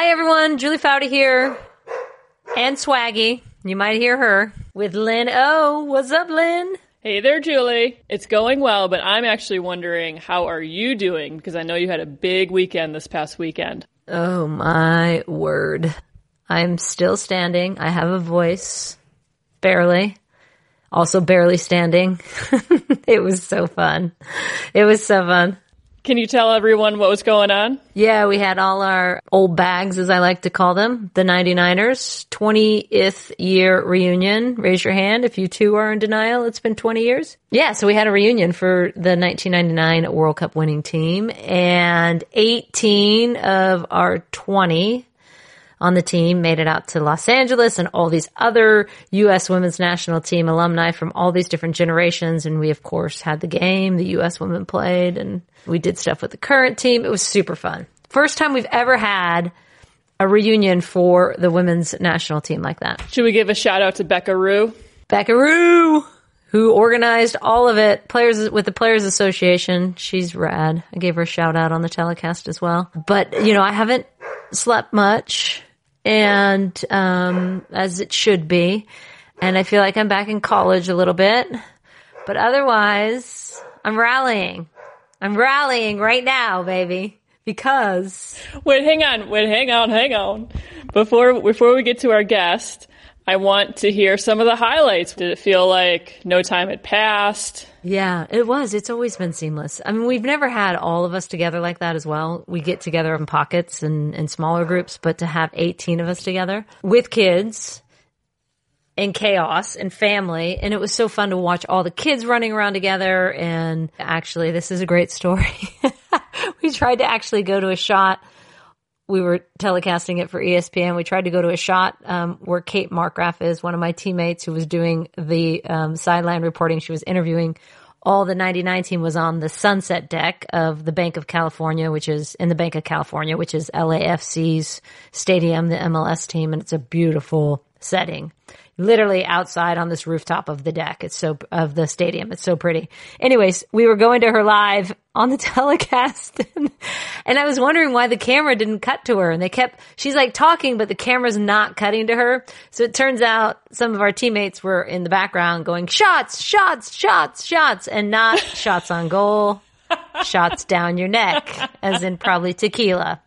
Hi, everyone. Julie Foudy here. And Swaggy. You might hear her. With Lynn O. What's up, Lynn? Hey there, Julie. It's going well, but I'm actually wondering, how are you doing? Because I know you had a big weekend this past weekend. Oh, my word. I'm still standing. I have a voice. Barely. Also barely standing. It was so fun. It was so fun. Can you tell everyone what was going on? Yeah, we had all our old bags, as I like to call them, the 99ers, 20th year reunion. Raise your hand if you too are in denial. It's been 20 years. Yeah, so we had a reunion for the 1999 World Cup winning team, and 18 of our 20 on the team made it out to Los Angeles, and all these other U.S. Women's National Team alumni from all these different generations. And we, of course, had the game. The U.S. women played, and we did stuff with the current team. It was super fun. First time we've ever had a reunion for the women's national team like that. Should we give a shout out to Becca Rue? Becca Rue, who organized all of it, players with the Players Association. She's rad. I gave her a shout out on the telecast as well. But, you know, I haven't slept much. And, as it should be. And I feel like I'm back in college a little bit, but otherwise I'm rallying. I'm rallying right now, baby, because. Wait, hang on. Before we get to our guest, I want to hear some of the highlights. Did it feel like no time had passed? Yeah, it was. It's always been seamless. I mean, we've never had all of us together like that as well. We get together in pockets and in smaller groups, but to have 18 of us together with kids and chaos and family. And it was so fun to watch all the kids running around together. And actually, this is a great story. We tried to actually go to a shot. We were telecasting it for ESPN. We tried to go to a shot where Kate Markgraf is, one of my teammates who was doing the sideline reporting. She was interviewing all the 99 team, was on the sunset deck of the Banc of California, which is LAFC's stadium, the MLS team. And it's a beautiful setting, literally outside on this rooftop of the deck. Of the stadium. It's so pretty. Anyways, we were going to her live on the telecast, and I was wondering why the camera didn't cut to her. And she's like talking, but the camera's not cutting to her. So it turns out some of our teammates were in the background going, shots, and not shots on goal, shots down your neck, as in probably tequila.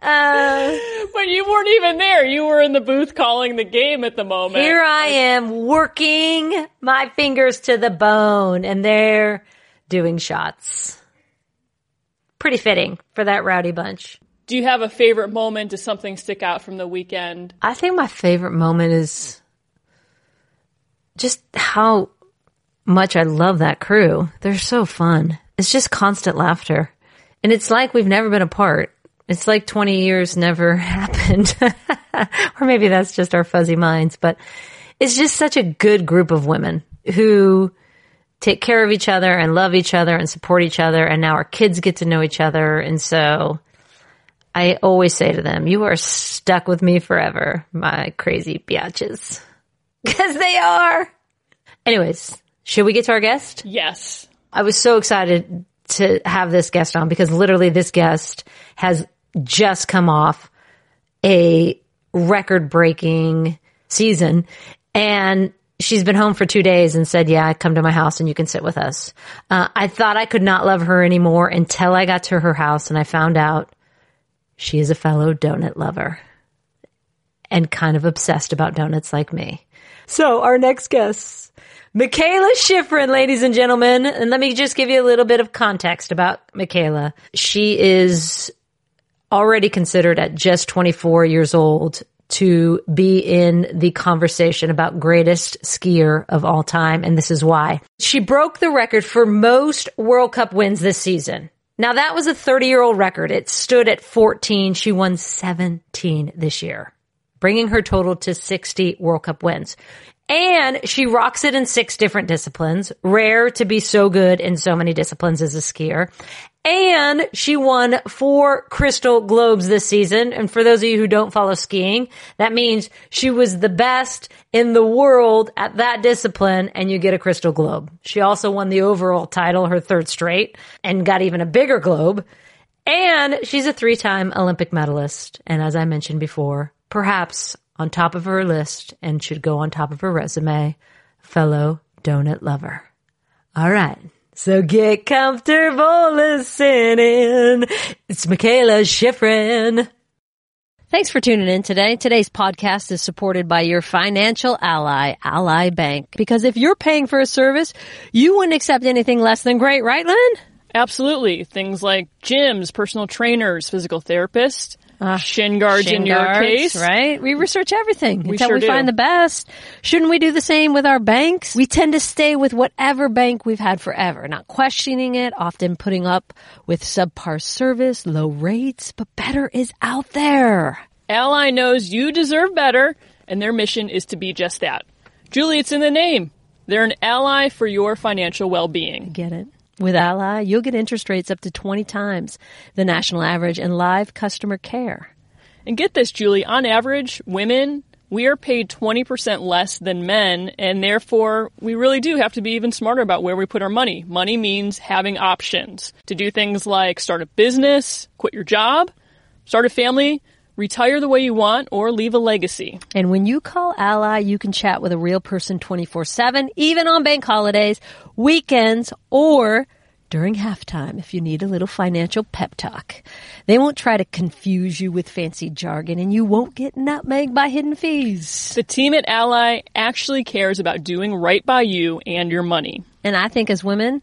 But you weren't even there. You were in the booth calling the game at the moment. Here I am working my fingers to the bone, and they're doing shots. Pretty fitting for that rowdy bunch. Do you have a favorite moment? Does something stick out from the weekend? I think my favorite moment is just how much I love that crew. They're so fun. It's just constant laughter. And it's like we've never been apart. It's like 20 years never happened. Or maybe that's just our fuzzy minds. But it's just such a good group of women who take care of each other and love each other and support each other. And now our kids get to know each other. And so I always say to them, you are stuck with me forever, my crazy biatches. Because they are. Anyways, should we get to our guest? Yes. I was so excited to have this guest on, because literally this guest has just come off a record-breaking season, and she's been home for 2 days and said, yeah, come to my house and you can sit with us. I thought I could not love her anymore until I got to her house and I found out she is a fellow donut lover and kind of obsessed about donuts like me. So our next guest, Mikaela Shiffrin, ladies and gentlemen. And let me just give you a little bit of context about Mikaela. She is already considered at just 24 years old to be in the conversation about greatest skier of all time. And this is why. She broke the record for most World Cup wins this season. Now, that was a 30-year-old record. It stood at 14. She won 17 this year, bringing her total to 60 World Cup wins. And she rocks it in 6 different disciplines. Rare to be so good in so many disciplines as a skier. And she won 4 Crystal Globes this season. And for those of you who don't follow skiing, that means she was the best in the world at that discipline, and you get a Crystal Globe. She also won the overall title, her 3rd straight, and got even a bigger globe. And she's a three-time Olympic medalist. And as I mentioned before, perhaps on top of her list and should go on top of her resume, fellow donut lover. All right. So get comfortable listening. It's Mikaela Shiffrin. Thanks for tuning in today. Today's podcast is supported by your financial ally, Ally Bank. Because if you're paying for a service, you wouldn't accept anything less than great, right, Lynn? Absolutely. Things like gyms, personal trainers, physical therapists, shin guards in your case. Right? We research everything until we find the best. Shouldn't we do the same with our banks? We tend to stay with whatever bank we've had forever, not questioning it, often putting up with subpar service, low rates, but better is out there. Ally knows you deserve better, and their mission is to be just that. Julie, it's in the name. They're an ally for your financial well-being. Get it? With Ally, you'll get interest rates up to 20 times the national average and live customer care. And get this, Julie, on average, women, we are paid 20% less than men, and therefore we really do have to be even smarter about where we put our money. Money means having options to do things like start a business, quit your job, start a family, retire the way you want, or leave a legacy. And when you call Ally, you can chat with a real person 24/7, even on bank holidays, weekends, or during halftime if you need a little financial pep talk. They won't try to confuse you with fancy jargon, and you won't get nutmegged by hidden fees. The team at Ally actually cares about doing right by you and your money. And I think as women,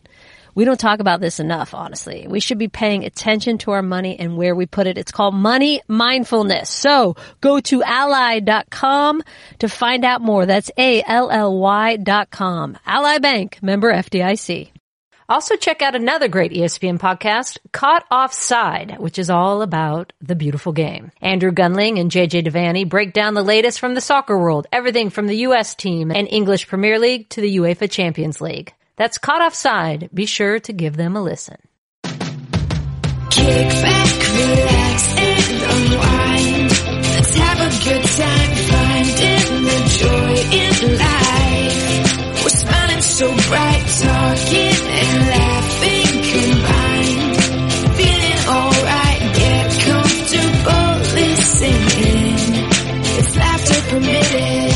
we don't talk about this enough, honestly. We should be paying attention to our money and where we put it. It's called money mindfulness. So go to ally.com to find out more. That's ALLY.com. Ally Bank, member FDIC. Also check out another great ESPN podcast, Caught Offside, which is all about the beautiful game. Andrew Gunling and J.J. Devaney break down the latest from the soccer world, everything from the U.S. team and English Premier League to the UEFA Champions League. That's Caught Offside. Be sure to give them a listen. Kick back, relax, and unwind. Let's have a good time, finding the joy in life. We're smiling so bright, talking and laughing combined. Feeling alright, get comfortable listening. It's laughter permitted.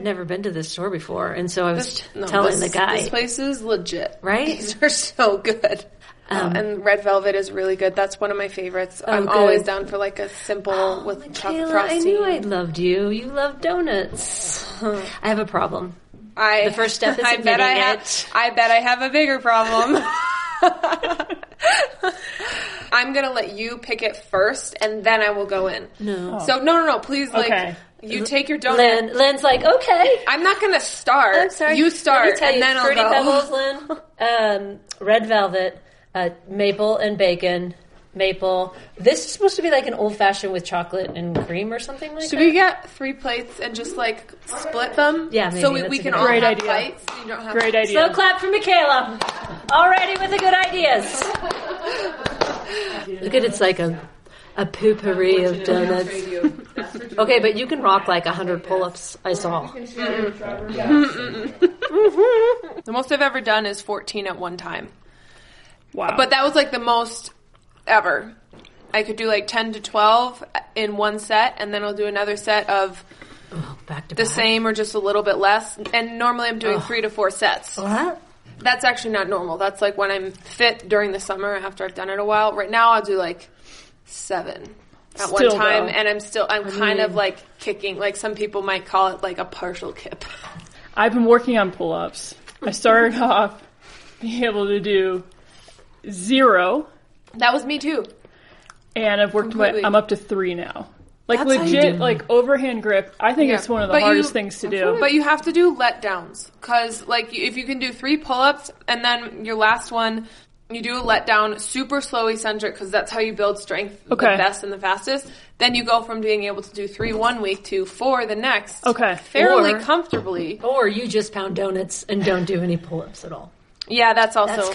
Never been to this store before, and so I was telling the guy, this place is legit, right? These are so good. And red velvet is really good. That's one of my favorites. Oh, I'm always down for like a simple with chocolate frosting. I knew I loved you. You love donuts. I have a problem. The first step is admitting it. I bet I have a bigger problem. I'm gonna let you pick it first, and then I will go in. No. So no. Please, okay. You take your donut. Lynn's like, okay. I'm not going to start. I'm sorry. You start, and then I'll go. Fruity Pebbles, Lynn. Red velvet, maple and bacon, maple. This is supposed to be like an old-fashioned with chocolate and cream or something like that. Should we get 3 plates and just like split them? Yeah, maybe. So we can all have plates. So you don't have great idea. So clap for Mikaela. Already with the good ideas. Look at it's like a potpourri of donuts. Okay, but you can rock like 100 pull-ups, I saw. The most I've ever done is 14 at one time. Wow. But that was like the most ever. I could do like 10 to 12 in one set, and then I'll do another set of back to the same or just a little bit less. And normally I'm doing 3 to 4 sets. What? That's actually not normal. That's like when I'm fit during the summer after I've done it a while. Right now I'll do like 7. At still one time, though. And I'm kind of like kicking. Like some people might call it like a partial kip. I've been working on pull-ups. I started off being able to do 0. That was me too. And I've worked my way. I'm up to 3 now. Like that's legit, like overhand grip. I think it's one of the hardest things to do. But you have to do letdowns because, like, if you can do 3 pull-ups and then your last one. You do a letdown, super slow eccentric, because that's how you build strength the best and the fastest. Then you go from being able to do 3 one week to 4 the next. Okay. Fairly comfortably. Or you just pound donuts and don't do any pull-ups at all. Yeah, that's also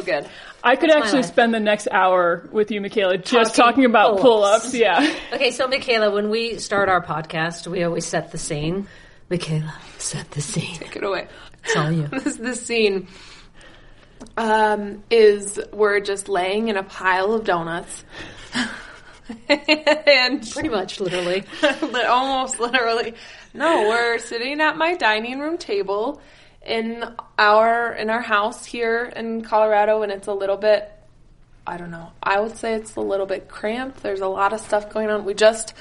good. I could actually spend the next hour with you, Mikaela, just talking about pull-ups. Yeah. Okay, so Mikaela, when we start our podcast, we always set the scene. Mikaela, set the scene. Take it away. It's all you. This is the scene. is we're just laying in a pile of donuts. And pretty much literally. Almost literally. No, we're sitting at my dining room table in our house here in Colorado, and it's a little bit, I don't know, I would say it's a little bit cramped. There's a lot of stuff going on. We just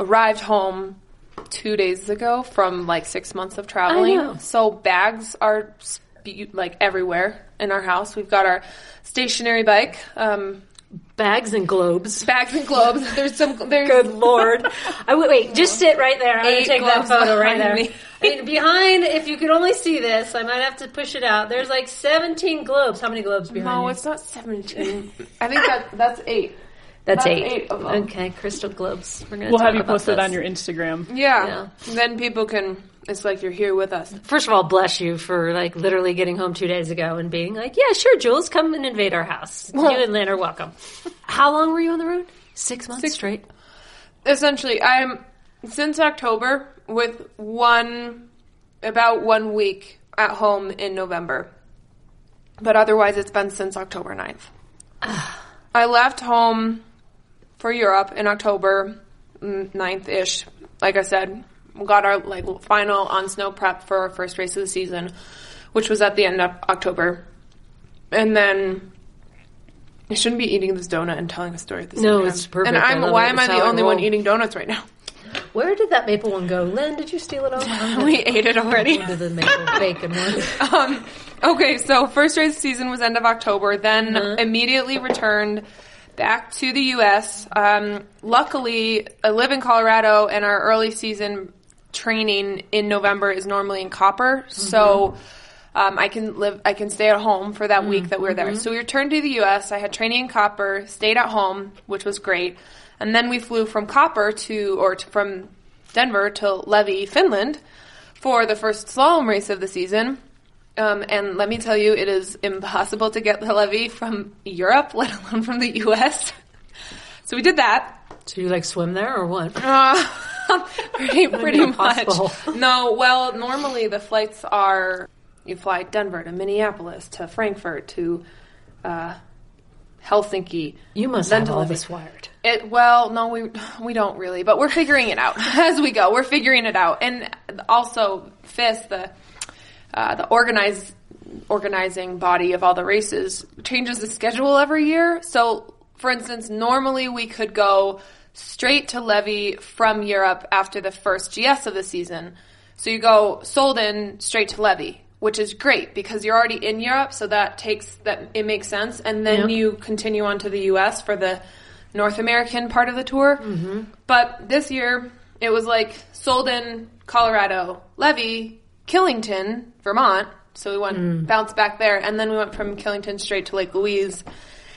arrived home 2 days ago from like 6 months of traveling. I know. So bags are like everywhere in our house. We've got our stationary bike, bags and globes. Bags and globes. There's some. Good Lord. Wait, just sit right there. I'm going to take that photo right there. I mean, behind, if you could only see this, I might have to push it out. There's like 17 globes. How many globes behind you? No, it's not 17. I think that's 8. That's eight of them. Okay, crystal globes. We'll have you post it on your Instagram. Yeah. Then people can, it's like you're here with us. First of all, bless you for like literally getting home 2 days ago and being like, yeah, sure, Jules, come and invade our house. Well, you and Lynn are welcome. How long were you on the road? 6 months straight? Essentially, I'm, since October, with about 1 week at home in November. But otherwise, it's been since October 9th. I left home for Europe in October 9th-ish. Like I said, we got our final on-snow prep for our first race of the season, which was at the end of October. And then I shouldn't be eating this donut and telling a story at the same time. No, it's perfect. And why am I the only one eating donuts right now? Where did that maple one go? Lynn, did you steal it all? We ate it already. Into the maple bacon one. Okay, so first race season was end of October, then immediately returned back to the U.S. Luckily, I live in Colorado, and our early season training in November is normally in Copper, so I can stay at home for that week that we were there. So we returned to the U.S., I had training in Copper, stayed at home, which was great. And then we flew from Copper from Denver to Levi, Finland, for the first slalom race of the season. And let me tell you, it is impossible to get the Levi from Europe, let alone from the U.S. So we did that. So you swim there or what? Pretty much. No, well, normally the flights are you fly Denver to Minneapolis to Frankfurt to Helsinki. You must have all this wired. We don't really, but we're figuring it out as we go. We're figuring it out. And also FIS, the organizing body of all the races, changes the schedule every year. So, for instance, normally we could go straight to Levi from Europe after the first GS of the season. So you go Sölden straight to Levi, which is great because you're already in Europe, so it makes sense. And then you continue on to the U.S. for the North American part of the tour. Mm-hmm. But this year, it was Sölden, Colorado, Levi, Killington, Vermont. So we bounced back there. And then we went from Killington straight to Lake Louise.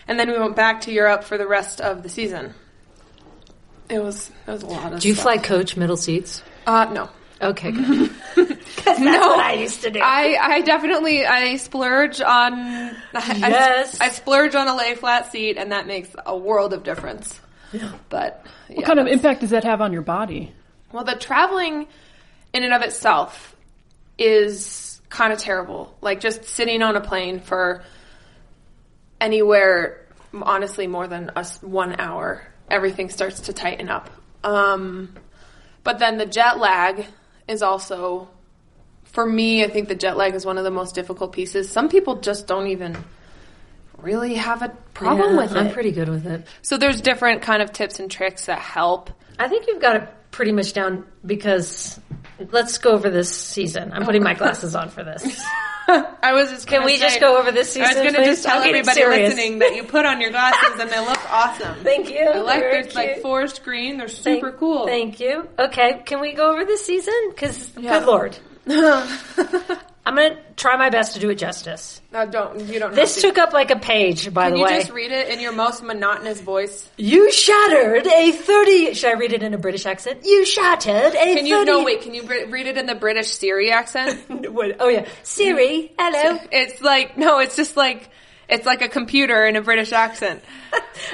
And then we went back to Europe for the rest of the season. It was a lot of stuff. Do you fly coach middle seats? No. Okay, good. That's what I used to do. I definitely splurge on... Yes. I splurge on a lay-flat seat, and that makes a world of difference. Yeah. But, yeah, what kind of impact does that have on your body? Well, the traveling in and of itself is kind of terrible. Just sitting on a plane for anywhere, honestly, more than 1 hour, everything starts to tighten up. But then the jet lag is also... For me, I think the jet lag is one of the most difficult pieces. Some people just don't even really have a problem with it. I'm pretty good with it. So there's different kind of tips and tricks that help. I think you've got it pretty much down because let's go over this season. I'm putting my glasses on for this. Can we just go over this season? I was going to just tell everybody listening that you put on your glasses and they look awesome. Thank you. There's forest green. They're super cool. Thank you. Okay, can we go over this season? Because good Lord. I'm going to try my best to do it justice. This took up a page, by the way. Can you just read it in your most monotonous voice? You shattered a 30... Should I read it in a British accent? You shattered a 30... Can you read it in the British Siri accent? Oh, yeah. Siri, hello. It's just It's like a computer in a British accent.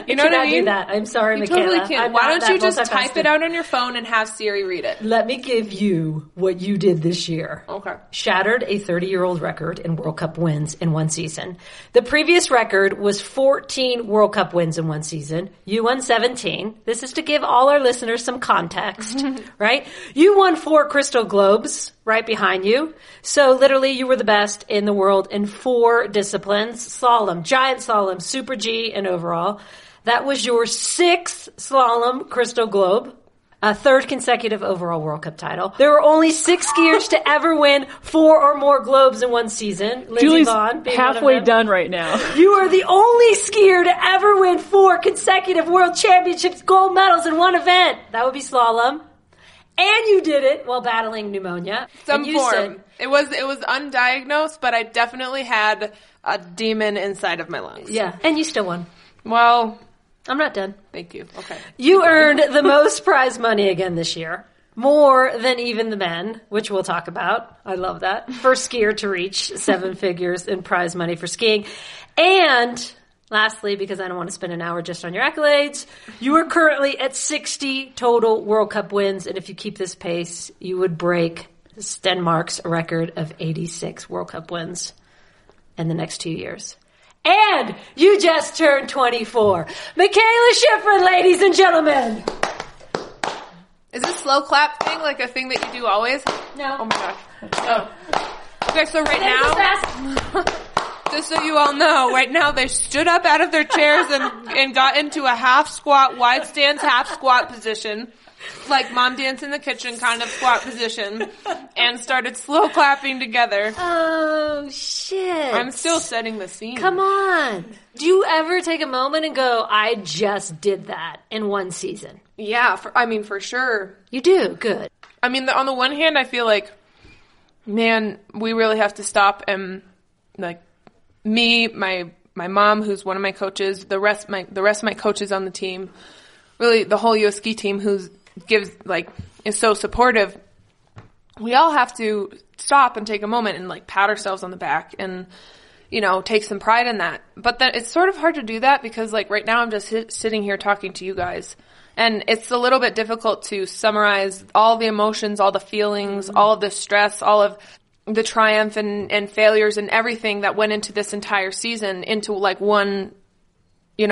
You know what I mean? Do that. I'm sorry, Mikaela. You totally can't. Why don't you just type it out on your phone and have Siri read it? Let me give you what you did this year. Okay. Shattered a 30-year-old record in World Cup wins in one season. The previous record was 14 World Cup wins in one season. You won 17. This is to give all our listeners some context, right? You won 4 Crystal Globes right behind you. So literally you were the best in the world in 4 disciplines. Slalom, giant slalom, super G, and overall. That was your 6th slalom Crystal Globe, a 3rd consecutive overall World Cup title. There were only 6 skiers to ever win 4 or more globes in one season. Lindsey Julie's Vaughn being halfway done right now. You are the only skier to ever win 4 consecutive World Championships gold medals in one event. That would be slalom. And you did it while battling pneumonia. Some form. Said, it was undiagnosed, but I definitely had a demon inside of my lungs. Yeah. And you still won. Well, I'm not done. Thank you. Okay. You earned the most prize money again this year. More than even the men, which we'll talk about. I love that. First skier to reach 7 figures in prize money for skiing. And lastly, because I don't want to spend an hour just on your accolades, you are currently at 60 total World Cup wins. And if you keep this pace, you would break Denmark's record of 86 World Cup wins in the next 2 years. And you just turned 24. Mikaela Shiffrin, ladies and gentlemen. Is this slow clap thing like a thing that you do always? No. Oh my gosh. Oh. Okay, so right now, just so you all know, right now they stood up out of their chairs and got into a half squat, wide stance, half squat position. Like mom dance in the kitchen kind of squat position, and started slow clapping together. Oh, shit. I'm still setting the scene. Come on. Do you ever take a moment and go, I just did that in one season? Yeah, for sure. You do? Good. I mean, on the one hand, I feel like, man, we really have to stop and, like, me, my mom, who's one of my coaches, the rest of my coaches on the team, really the whole U.S. ski team is so supportive. We all have to stop and take a moment and like pat ourselves on the back and, take some pride in that. But then it's sort of hard to do that because like right now I'm just sitting here talking to you guys and it's a little bit difficult to summarize all the emotions, all the feelings, all of the stress, all of the triumph and failures and everything that went into this entire season into like one,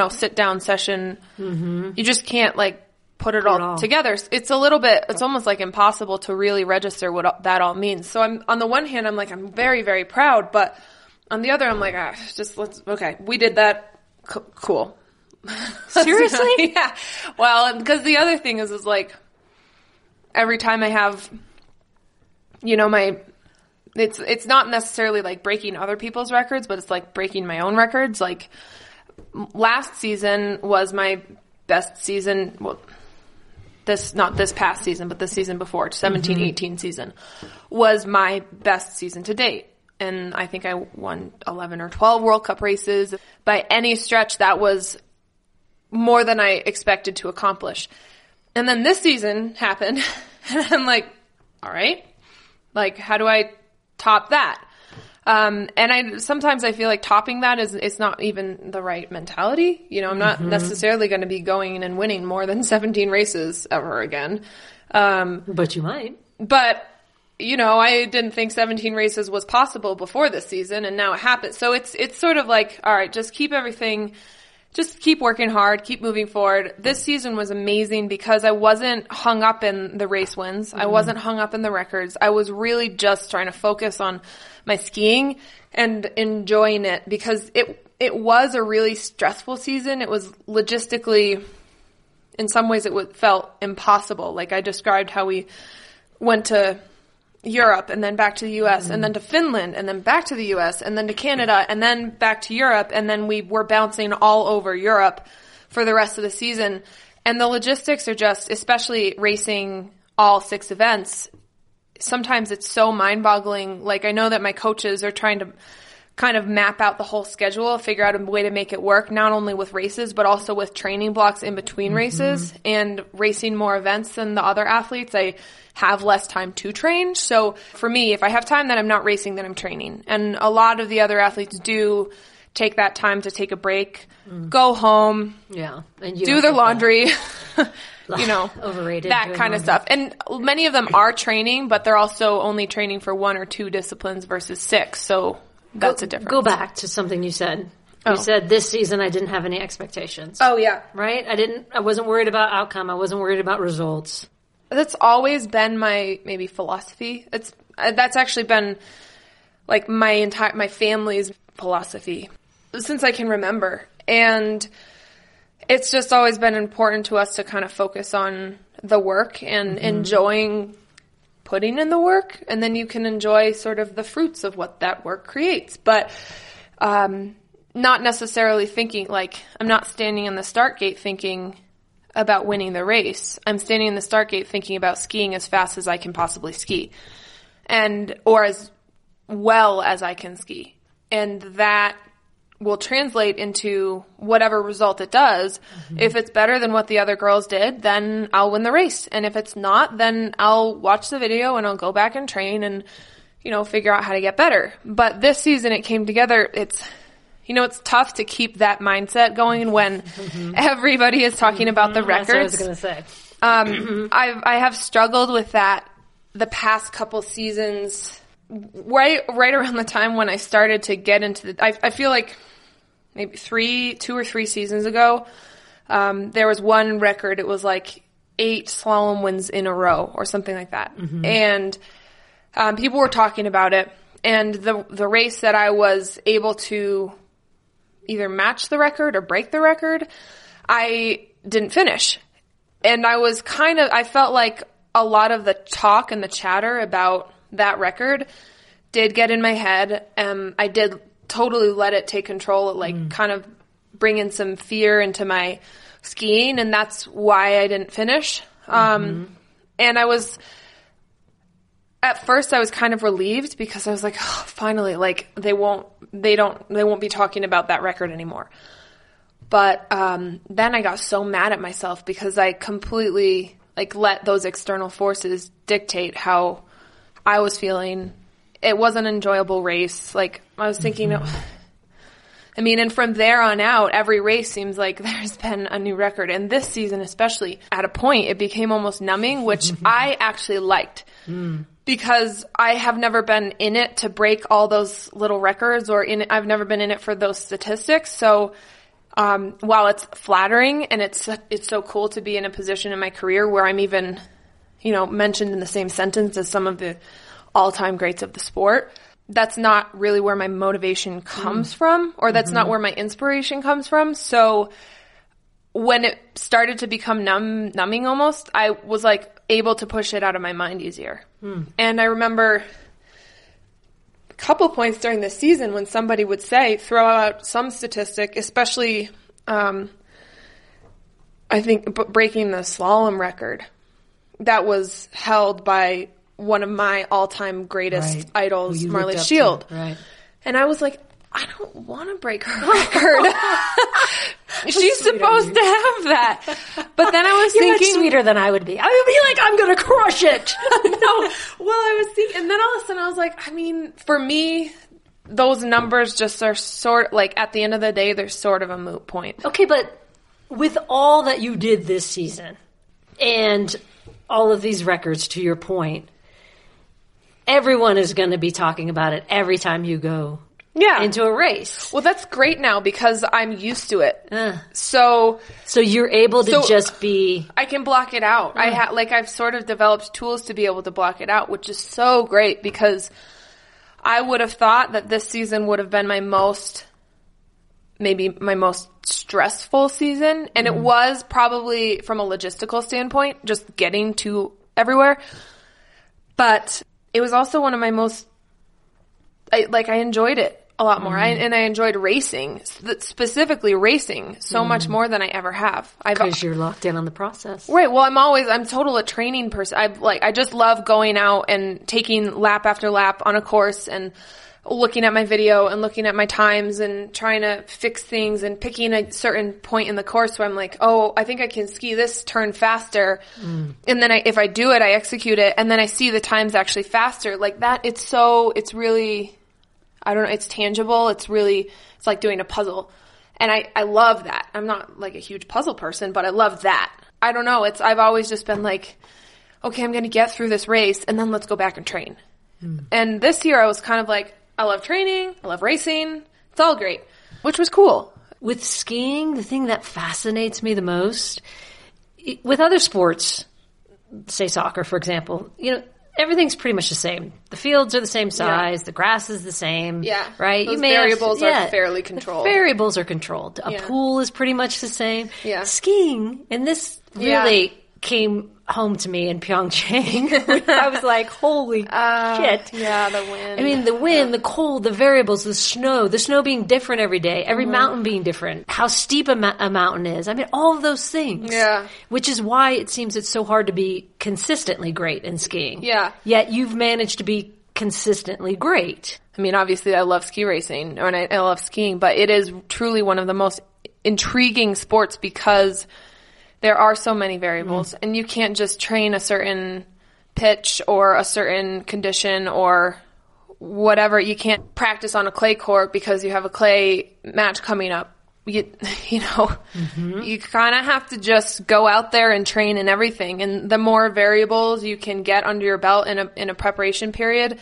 sit down session. Mm-hmm. You just can't like, put it all together. It's a little bit, it's almost like impossible to really register what that all means. So I'm, on the one hand, I'm like, I'm very, very proud, but on the other, I'm like, we did that. Cool. Seriously? Yeah. Well, because the other thing is like, every time I have, it's not necessarily like breaking other people's records, but it's like breaking my own records. Like last season was my best season. Well, not this past season, but the season before, 17-18 season, was my best season to date. And I think I won 11 or 12 World Cup races. By any stretch, that was more than I expected to accomplish. And then this season happened, and I'm like, all right, like, how do I top that? And sometimes I feel like topping that it's not even the right mentality. I'm not necessarily going to be going and winning more than 17 races ever again. But you might. But, I didn't think 17 races was possible before this season, and now it happened. So it's sort of like, all right, just keep everything, just keep working hard, keep moving forward. This season was amazing because I wasn't hung up in the race wins. Mm-hmm. I wasn't hung up in the records. I was really just trying to focus on my skiing and enjoying it because it was a really stressful season. It was logistically, in some ways, felt impossible. Like I described how we went to Europe and then back to the U.S. and then to Finland and then back to the U.S. and then to Canada and then back to Europe, and then we were bouncing all over Europe for the rest of the season. And the logistics are just, especially racing all 6 events, sometimes it's so mind-boggling. Like I know that my coaches are trying to kind of map out the whole schedule, figure out a way to make it work, not only with races but also with training blocks in between races and racing more events than the other athletes. I have less time to train. So for me, if I have time, then I'm not racing, then I'm training. And a lot of the other athletes do take that time to take a break, go home, and do their laundry, you know, overrated, that kind of stuff. And many of them are training, but they're also only training for one or two disciplines versus six. So that's a difference. Go back to something you said. You said this season I didn't have any expectations. Oh, yeah. Right? I wasn't worried about outcome. I wasn't worried about results. That's always been my maybe philosophy. That's actually been like my family's philosophy since I can remember. And it's just always been important to us to kind of focus on the work and enjoying putting in the work. And then you can enjoy sort of the fruits of what that work creates. But, not necessarily thinking like I'm not standing in the start gate thinking about winning the race. I'm standing in the start gate thinking about skiing as fast as I can possibly ski or as well as I can ski. And that will translate into whatever result it does. Mm-hmm. If it's better than what the other girls did, then I'll win the race. And if it's not, then I'll watch the video and I'll go back and train and, you know, figure out how to get better. But this season it came together. It's tough to keep that mindset going when everybody is talking about the records. That's what I was going to say. I have struggled with that the past couple seasons, right around the time when I started to get into I feel like maybe two or three seasons ago, there was one record. It was like 8 slalom wins in a row or something like that. Mm-hmm. And people were talking about it. And the race that I was able to either match the record or break the record, I didn't finish. And I felt like a lot of the talk and the chatter about that record did get in my head. I did totally let it take control. It kind of bring in some fear into my skiing, and that's why I didn't finish. And at first I was kind of relieved because I was like, oh, finally, like they won't be talking about that record anymore. But, then I got so mad at myself because I completely let those external forces dictate how I was feeling. It was an enjoyable race. I was thinking, and from there on out, every race seems like there's been a new record. And this season, especially at a point, it became almost numbing, which I actually liked. Mm. Because I have never been in it to break all those little records I've never been in it for those statistics. So, while it's flattering and it's so cool to be in a position in my career where I'm even, mentioned in the same sentence as some of the all-time greats of the sport, that's not really where my motivation comes from, or that's not where my inspiration comes from. So when it started to become numbing almost, I was able to push it out of my mind easier. And I remember a couple points during the season when somebody would say, throw out some statistic, especially, I think breaking the slalom record that was held by one of my all-time greatest idols, Marley Shield. And I was like, I don't want to break her record. She's supposed to have that. But then I was thinking. You're much sweeter than I would be. I would be I'm going to crush it. No. Well, I was thinking. And then all of a sudden I was for me, those numbers just are at the end of the day, they're sort of a moot point. Okay, but with all that you did this season and all of these records, to your point, everyone is going to be talking about it every time you go. Yeah. Into a race. Well, that's great now because I'm used to it. So you're able to just be. I can block it out. I've sort of developed tools to be able to block it out, which is so great because I would have thought that this season would have been my most stressful season. And it was probably from a logistical standpoint, just getting to everywhere. But it was also one of my most, I enjoyed it a lot more. And I enjoyed racing, specifically racing, so much more than I ever have. Because you're locked in on the process. Right. Well, I'm total a training person. I just love going out and taking lap after lap on a course and looking at my video and looking at my times and trying to fix things and picking a certain point in the course where I'm like, oh, I think I can ski this turn faster. And then if I do it, I execute it. And then I see the times actually faster. It's really I don't know, it's tangible. It's really, it's like doing a puzzle. And I love that. I'm not like a huge puzzle person, but I love that. I don't know. It's, I've always just been like, okay, I'm going to get through this race and then let's go back and train. Mm. And this year I was kind of like, I love training. I love racing. It's all great, which was cool. With skiing, the thing that fascinates me the most, with other sports, say soccer, for example, you know, everything's pretty much the same. The fields are the same size. Yeah. The grass is the same. Yeah. Right? Those variables are fairly controlled. Variables are controlled. A pool is pretty much the same. Yeah. Skiing, and this really came home to me in Pyeongchang. I was like, holy shit. Yeah, the wind. I mean, the wind, the cold, the variables, the snow being different every day, every mountain being different, how steep a mountain is. I mean, all of those things. Yeah. Which is why it seems it's so hard to be consistently great in skiing. Yeah. Yet you've managed to be consistently great. I mean, obviously I love ski racing and I love skiing, but it is truly one of the most intriguing sports because there are so many variables, and you can't just train a certain pitch or a certain condition or whatever. You can't practice on a clay court because you have a clay match coming up. You kind of have to just go out there and train and everything. And the more variables you can get under your belt in a preparation period,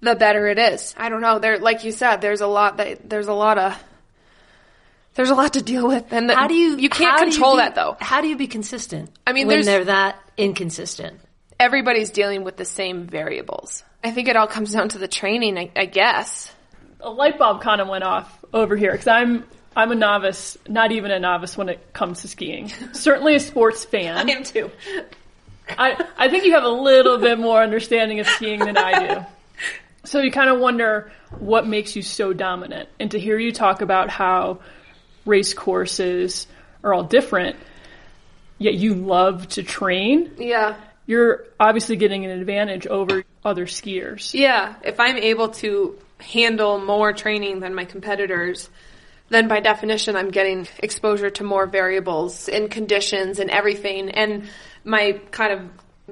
the better it is. I don't know. There, like you said, there's a lot to deal with. And how do you can't control that, though. How do you be consistent? I mean, when they're that inconsistent? Everybody's dealing with the same variables. I think it all comes down to the training, I guess. A light bulb kind of went off over here because I'm a novice, not even a novice when it comes to skiing. Certainly a sports fan. I am too. I think you have a little bit more understanding of skiing than I do. So you kind of wonder what makes you so dominant. And to hear you talk about how race courses are all different, yet you love to train. Yeah. You're obviously getting an advantage over other skiers. Yeah. If I'm able to handle more training than my competitors, then by definition, I'm getting exposure to more variables and conditions and everything. And my kind of,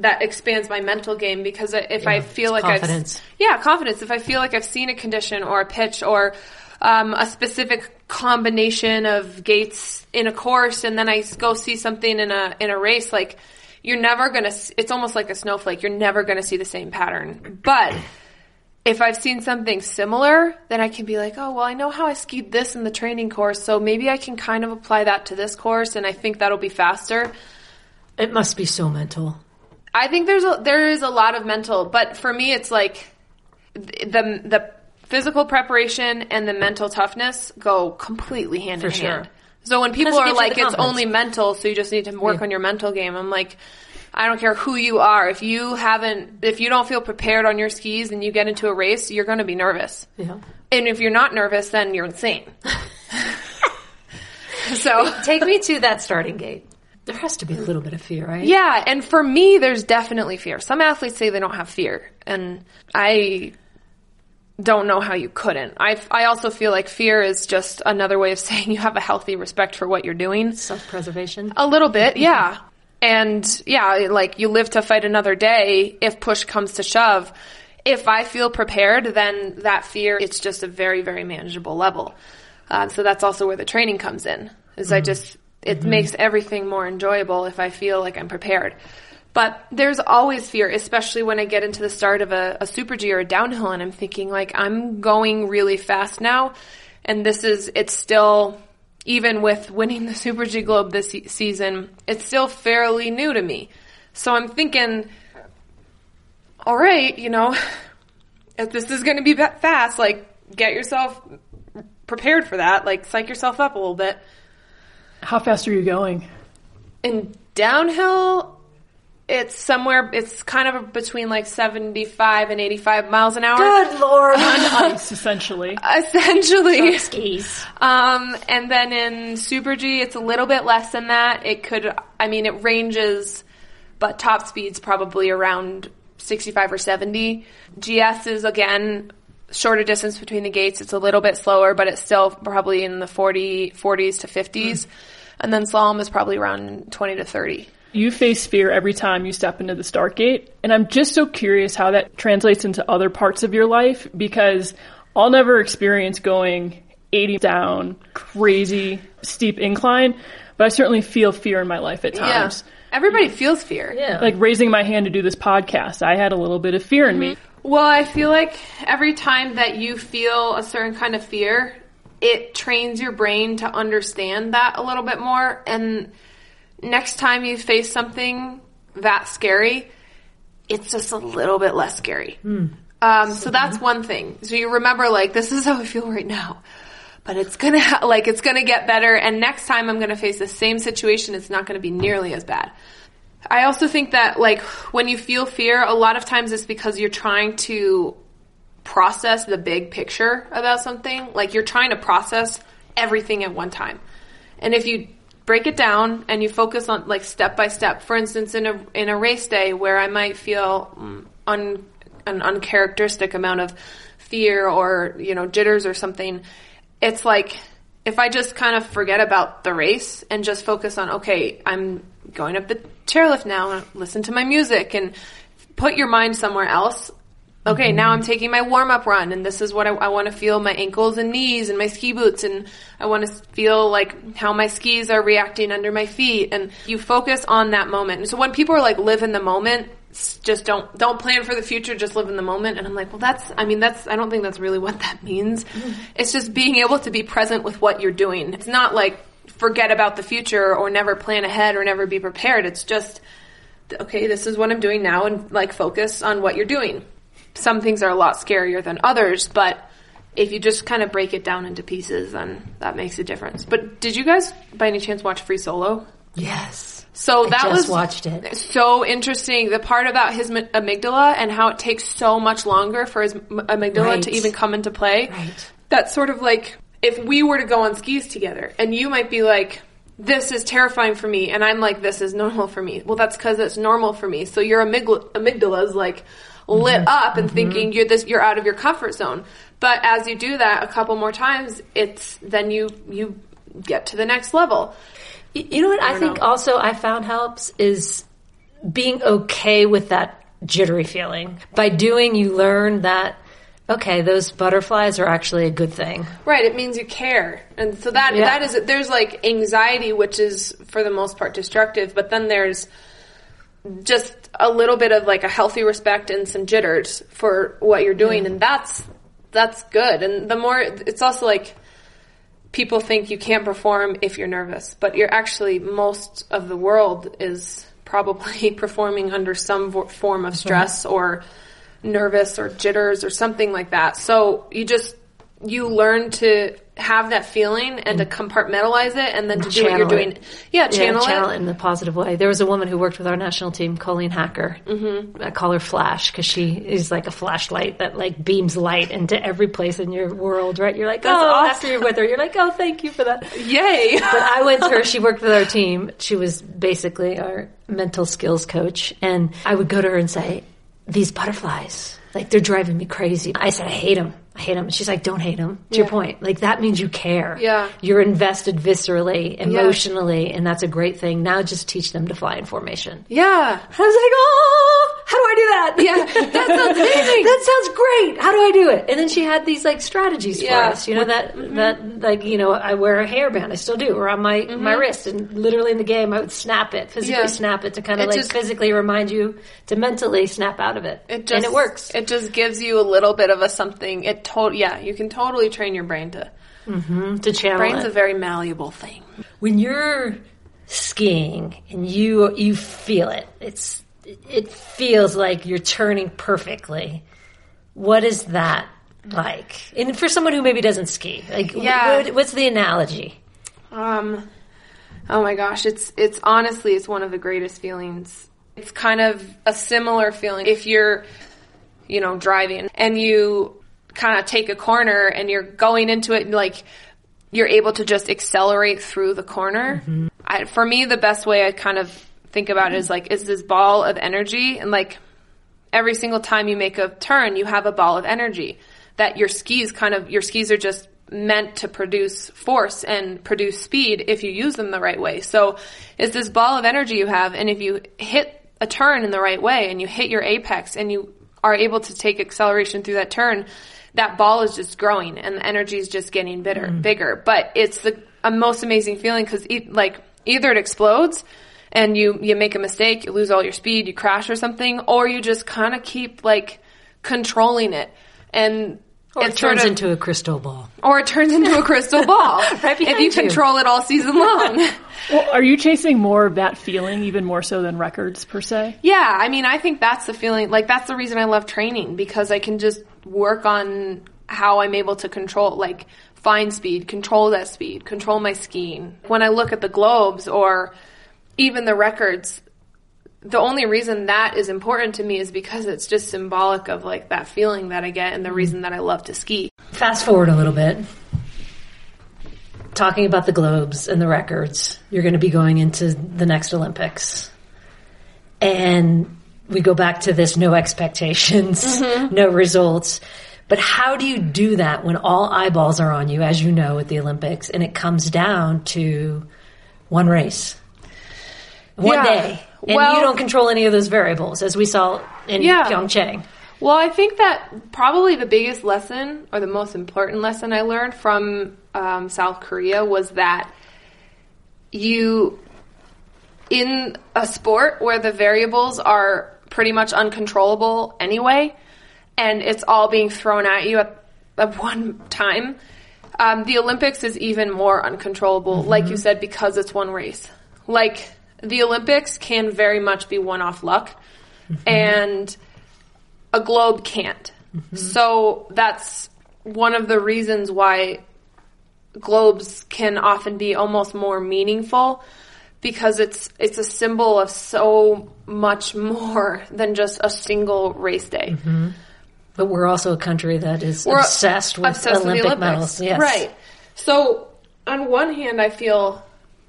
that expands my mental game because if I feel like confidence. If I feel like I've seen a condition or a pitch or a specific combination of gates in a course, and then I go see something in a race, like, you're never going to – it's almost like a snowflake. You're never going to see the same pattern. But if I've seen something similar, then I can be like, oh, well, I know how I skied this in the training course, so maybe I can kind of apply that to this course, and I think that'll be faster. It must be so mental. I think there is a lot of mental, but for me it's like the physical preparation and the mental toughness go completely hand in hand. So when people are like, it's only mental, so you just need to work on your mental game, I'm like, I don't care who you are. If you don't feel prepared on your skis and you get into a race, you're going to be nervous. Yeah. And if you're not nervous, then you're insane. So take me to that starting gate. There has to be a little bit of fear, right? Yeah. And for me, there's definitely fear. Some athletes say they don't have fear. And I don't know how you couldn't. I also feel like fear is just another way of saying you have a healthy respect for what you're doing. Self-preservation? A little bit, yeah. And, yeah, like, you live to fight another day if push comes to shove. If I feel prepared, then that fear, it's just a very, very manageable level. So that's also where the training comes in, is it makes everything more enjoyable if I feel like I'm prepared. But there's always fear, especially when I get into the start of a Super G or a downhill, and I'm thinking, like, I'm going really fast now, and it's still, even with winning the Super G Globe this season, it's still fairly new to me. So I'm thinking, all right, you know, if this is going to be fast, like, get yourself prepared for that, like, psych yourself up a little bit. How fast are you going? In downhill, it's kind of between like 75 and 85 miles an hour. Good Lord. On ice, essentially. Essentially. Skis. And then in Super G, it's a little bit less than that. It ranges, but top speed's probably around 65 or 70. GS is, again, shorter distance between the gates. It's a little bit slower, but it's still probably in the 40s to 50s. Mm. And then slalom is probably around 20 to 30. You face fear every time you step into the start gate, and I'm just so curious how that translates into other parts of your life, because I'll never experience going 80 down, crazy, steep incline, but I certainly feel fear in my life at times. Yeah. Everybody feels fear. Yeah. Like raising my hand to do this podcast, I had a little bit of fear in me. Well, I feel like every time that you feel a certain kind of fear, it trains your brain to understand that a little bit more. And next time you face something that scary, it's just a little bit less scary. Mm. So that's one thing. So you remember, like, this is how I feel right now. But it's going to, like, it's going to get better. And next time I'm going to face the same situation, it's not going to be nearly as bad. I also think that, like, when you feel fear, a lot of times it's because you're trying to process the big picture about something. Like, you're trying to process everything at one time. And if you break it down and you focus on, like, step by step, for instance, in a race day where I might feel an uncharacteristic amount of fear or, you know, jitters or something, it's like if I just kind of forget about the race and just focus on, okay, I'm going up the chairlift now and listen to my music and put your mind somewhere else. Okay, now I'm taking my warm-up run, and this is what I want to feel my ankles and knees and my ski boots, and I want to feel, like, how my skis are reacting under my feet. And you focus on that moment. And so when people are like, live in the moment, just don't plan for the future, just live in the moment. And I'm like, well, I don't think that's really what that means. It's just being able to be present with what you're doing. It's not like forget about the future or never plan ahead or never be prepared. It's just, okay, this is what I'm doing now, and, like, focus on what you're doing. Some things are a lot scarier than others, but if you just kind of break it down into pieces, then that makes a difference. But did you guys, by any chance, watch Free Solo? Yes. So that was watched it. So interesting. The part about his amygdala and how it takes so much longer for his amygdala to even come into play. Right. That's sort of like if we were to go on skis together, and you might be like, this is terrifying for me, and I'm like, this is normal for me. Well, that's because it's normal for me. So your amygdala is like lit up and thinking you're out of your comfort zone. But as you do that a couple more times, it's then you get to the next level. You know what I think also I found helps is being okay with that jittery feeling. By doing, you learn that, okay, those butterflies are actually a good thing. Right, it means you care. And so that is it. There's like anxiety, which is for the most part destructive, but then there's just a little bit of like a healthy respect and some jitters for what you're doing. And that's good. And the more, it's also like people think you can't perform if you're nervous, but you're actually, most of the world is probably performing under some form of stress or nervous or jitters or something like that. So you learn to have that feeling and to compartmentalize it and then to do what you're doing. Channel it in the positive way. There was a woman who worked with our national team, Colleen Hacker. Mm-hmm. I call her Flash because she is like a flashlight that like beams light into every place in your world, right? You're like, That's awesome. After you're with her, you're like, oh, thank you for that. Yay. But I went to her. She worked with our team. She was basically our mental skills coach. And I would go to her and say, these butterflies, like, they're driving me crazy. I said, I hate them. She's like, don't hate them. To your point. Like, that means you care. Yeah. You're invested viscerally, emotionally, and that's a great thing. Now just teach them to fly in formation. Yeah. I was like, oh, how do I do that? Yeah. That sounds amazing. That sounds great. How do I do it? And then she had these, like, strategies for us. You know, that like, you know, I wear a hairband. I still do. Or on my wrist. And literally in the game, I would physically snap it to kind of, like, just physically remind you to mentally snap out of it. And it works. It just gives you a little bit of a something. You can totally train your brain to channel. Brain's a very malleable thing. When you're skiing and you feel it, it feels like you're turning perfectly. What is that like? And for someone who maybe doesn't ski, like, what's the analogy? Oh my gosh, it's honestly, it's one of the greatest feelings. It's kind of a similar feeling if you're, you know, driving and you kind of take a corner and you're going into it and, like, you're able to just accelerate through the corner. Mm-hmm. For me, the best way I kind of think about it is, like, is this ball of energy, and, like, every single time you make a turn, you have a ball of energy that your skis are just meant to produce force and produce speed if you use them the right way. So it's this ball of energy you have, and if you hit a turn in the right way and you hit your apex and you are able to take acceleration through that turn, that ball is just growing and the energy is just getting bigger. But it's a most amazing feeling because either it explodes and you make a mistake, you lose all your speed, you crash or something, or you just kind of keep controlling it. And or it turns into a crystal ball. Or it turns into a crystal ball. Right if you control it all season long. Well, are you chasing more of that feeling even more so than records per se? Yeah. I mean, I think that's the feeling. That's the reason I love training, because I can just work on how I'm able to control, find speed, control that speed, control my skiing. When I look at the globes or even the records, the only reason that is important to me is because it's just symbolic of that feeling that I get and the reason that I love to ski. Fast forward a little bit. Talking about the globes and the records, you're going to be going into the next Olympics. And we go back to this no expectations, no results. But how do you do that when all eyeballs are on you, as you know, at the Olympics, and it comes down to one race, one day? And you don't control any of those variables, as we saw in Pyeongchang. Well, I think that probably the biggest lesson, or the most important lesson I learned from South Korea, was that in a sport where the variables are pretty much uncontrollable anyway, and it's all being thrown at you at one time, the Olympics is even more uncontrollable, like you said, because it's one race. The Olympics can very much be one-off luck, and a globe can't. So that's one of the reasons why globes can often be almost more meaningful, because it's a symbol of so much more than just a single race day. But we're also a country that is obsessed with the Olympics. Medals. Yes. Right. So on one hand, I feel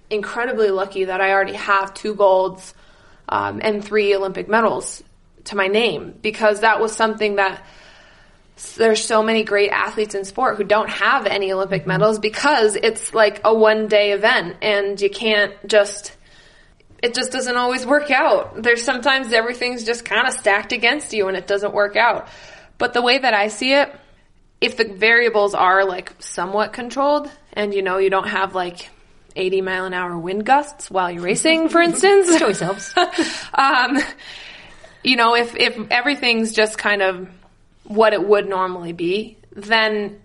incredibly lucky that I already have 2 golds and 3 Olympic medals to my name, because that was something that there's so many great athletes in sport who don't have any Olympic medals, because it's a one-day event and you can't it just doesn't always work out. There's sometimes everything's just kind of stacked against you and it doesn't work out. But the way that I see it, if the variables are somewhat controlled and you don't have 80-mile-an-hour wind gusts while you're racing, for instance. That always helps. If everything's just kind of what it would normally be, then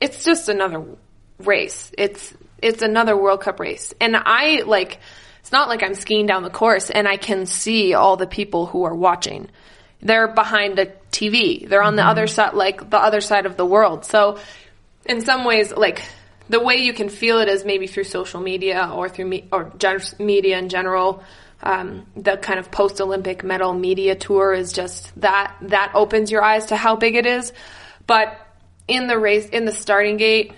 it's just another race. It's another World Cup race. And it's not I'm skiing down the course and I can see all the people who are watching. They're behind a TV. They're on the other side, the other side of the world. So in some ways, the way you can feel it is maybe through social media or through just media in general. The kind of post-Olympic medal media tour is just that opens your eyes to how big it is. But in the race, in the starting gate,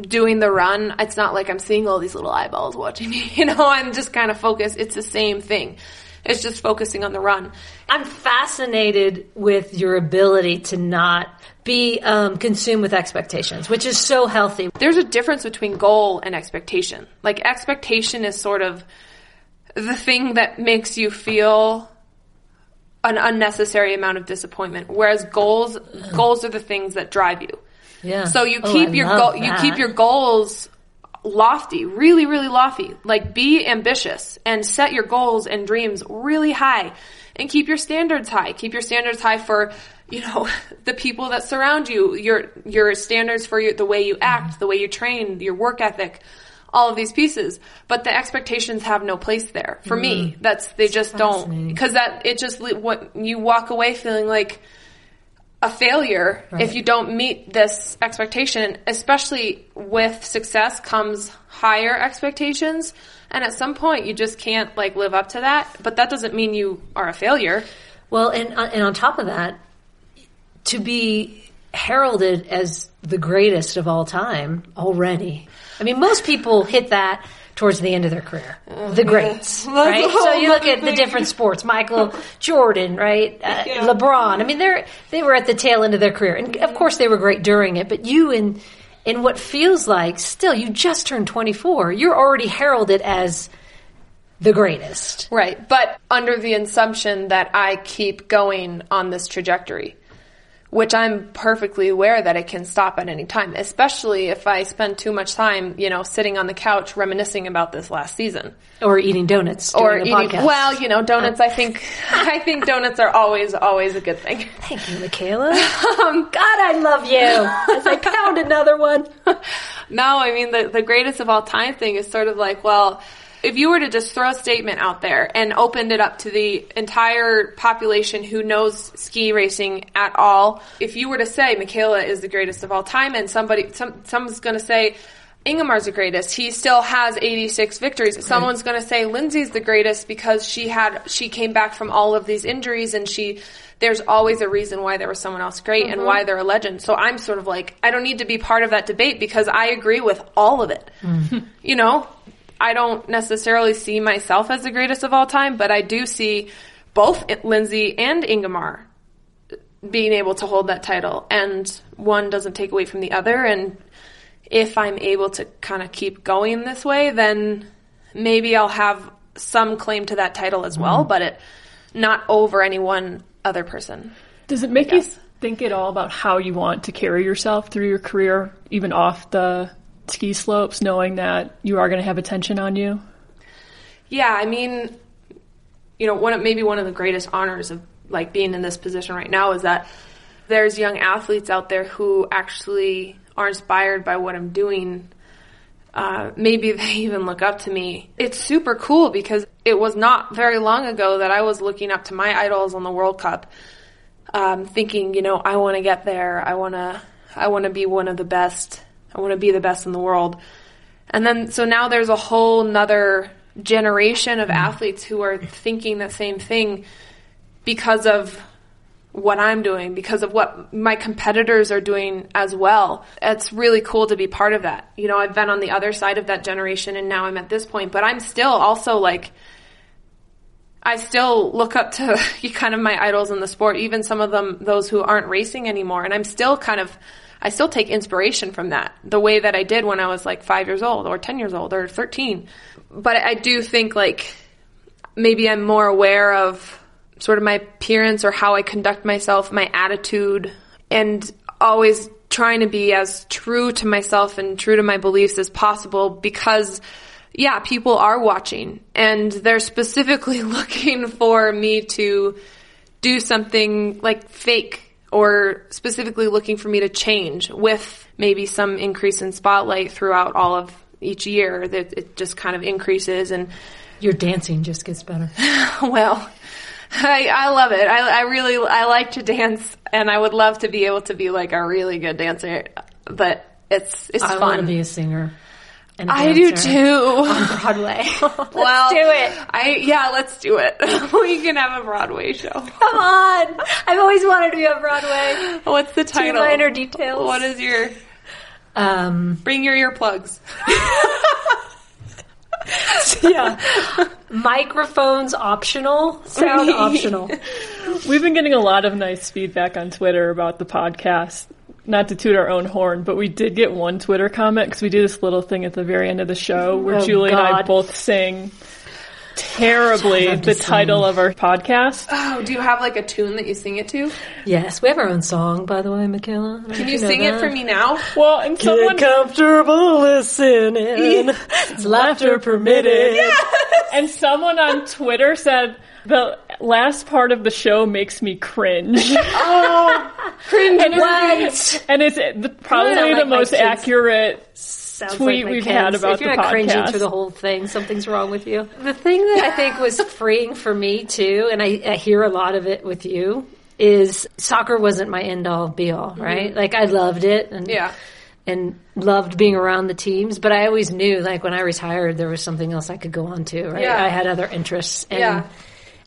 doing the run, it's not I'm seeing all these little eyeballs watching me. I'm just kind of focused. It's the same thing. It's just focusing on the run. I'm fascinated with your ability to not be consumed with expectations, which is so healthy. There's a difference between goal and expectation. Expectation is sort of the thing that makes you feel an unnecessary amount of disappointment, whereas goals are the things that drive you. Yeah. So you keep your goals lofty, really, really lofty. Be ambitious and set your goals and dreams really high and keep your standards high. Keep your standards high for, the people that surround you, your standards for the way you act, the way you train, your work ethic, all of these pieces. But the expectations have no place there. For me, because you walk away feeling like a failure if you don't meet this expectation. Especially with success comes higher expectations, and at some point you just can't live up to that, but that doesn't mean you are a failure. Well, and on top of that, to be heralded as the greatest of all time already. I mean, most people hit that towards the end of their career. The greats, right? So you look at the different sports, Michael Jordan, right? LeBron. I mean, they were at the tail end of their career. And of course they were great during it, but you in what feels still you just turned 24, you're already heralded as the greatest. Right. But under the assumption that I keep going on this trajectory, which I'm perfectly aware that it can stop at any time, especially if I spend too much time, you know, sitting on the couch reminiscing about this last season. Or eating donuts during the podcast. Well, you know, donuts, I think donuts are always a good thing. Thank you, Mikaela. God, I love you. As I pound another one. No, I mean, the greatest of all time thing is sort of like, well, if you were to just throw a statement out there and opened it up to the entire population who knows ski racing at all, if you were to say Mikaela is the greatest of all time, and someone's going to say Ingemar's the greatest, he still has 86 victories. Right. Someone's going to say Lindsay's the greatest because she came back from all of these injuries, and there's always a reason why there was someone else great and why they're a legend. So I'm sort of like, I don't need to be part of that debate because I agree with all of it. Mm. You know? I don't necessarily see myself as the greatest of all time, but I do see both Lindsay and Ingemar being able to hold that title. And one doesn't take away from the other. And if I'm able to kind of keep going this way, then maybe I'll have some claim to that title as well, but not over any one other person. Does it make you think at all about how you want to carry yourself through your career, even off the ski slopes, knowing that you are going to have attention on you? Yeah, I mean, you know, one of the greatest honors of like being in this position right now is that there's young athletes out there who actually are inspired by what I'm doing. Maybe they even look up to me. It's super cool because it was not very long ago that I was looking up to my idols on the World Cup, thinking, you know, I want to get there. I want to be one of the best. I want to be the best in the world. And then, so now there's a whole nother generation of athletes who are thinking the same thing because of what I'm doing, because of what my competitors are doing as well. It's really cool to be part of that. You know, I've been on the other side of that generation and now I'm at this point, but I'm still also like, I still look up to kind of my idols in the sport, even some of them, those who aren't racing anymore. And I still take inspiration from that, the way that I did when I was like 5 years old or 10 years old or 13. But I do think like maybe I'm more aware of sort of my appearance or how I conduct myself, my attitude, and always trying to be as true to myself and true to my beliefs as possible because, yeah, people are watching and they're specifically looking for me to do something like fake, or specifically looking for me to change with maybe some increase in spotlight throughout all of each year. That it just kind of increases and your dancing just gets better. Well, I love it. I like to dance and I would love to be able to be like a really good dancer, but it's fun. I want to be a singer. I do too. On Broadway. Let's do it. Let's do it. We can have a Broadway show. Come on. I've always wanted to be on Broadway. What's the title? Two minor details. What is your... Bring your earplugs. Yeah. Microphones optional. Sound optional. We've been getting a lot of nice feedback on Twitter about the podcast. Not to toot our own horn, but we did get one Twitter comment because we do this little thing at the very end of the show where Julie and I both sing terribly the title of our podcast. Oh, do you have like a tune that you sing it to? Yes, we have our own song, by the way, Mikaela. Can you sing it for me now? Well, and someone... Get comfortable listening. It's laughter permitted. Yes! And someone on Twitter said... The last part of the show makes me cringe. Oh, cringe! And it's probably the most accurate tweet we've had about the podcast. If you're not cringing through the whole thing, something's wrong with you. The thing that I think was freeing for me too, and I hear a lot of it with you, is soccer wasn't my end-all, be-all, right? Mm-hmm. Like I loved it, and loved being around the teams, but I always knew, like when I retired, there was something else I could go on to. Right? Yeah. I had other interests.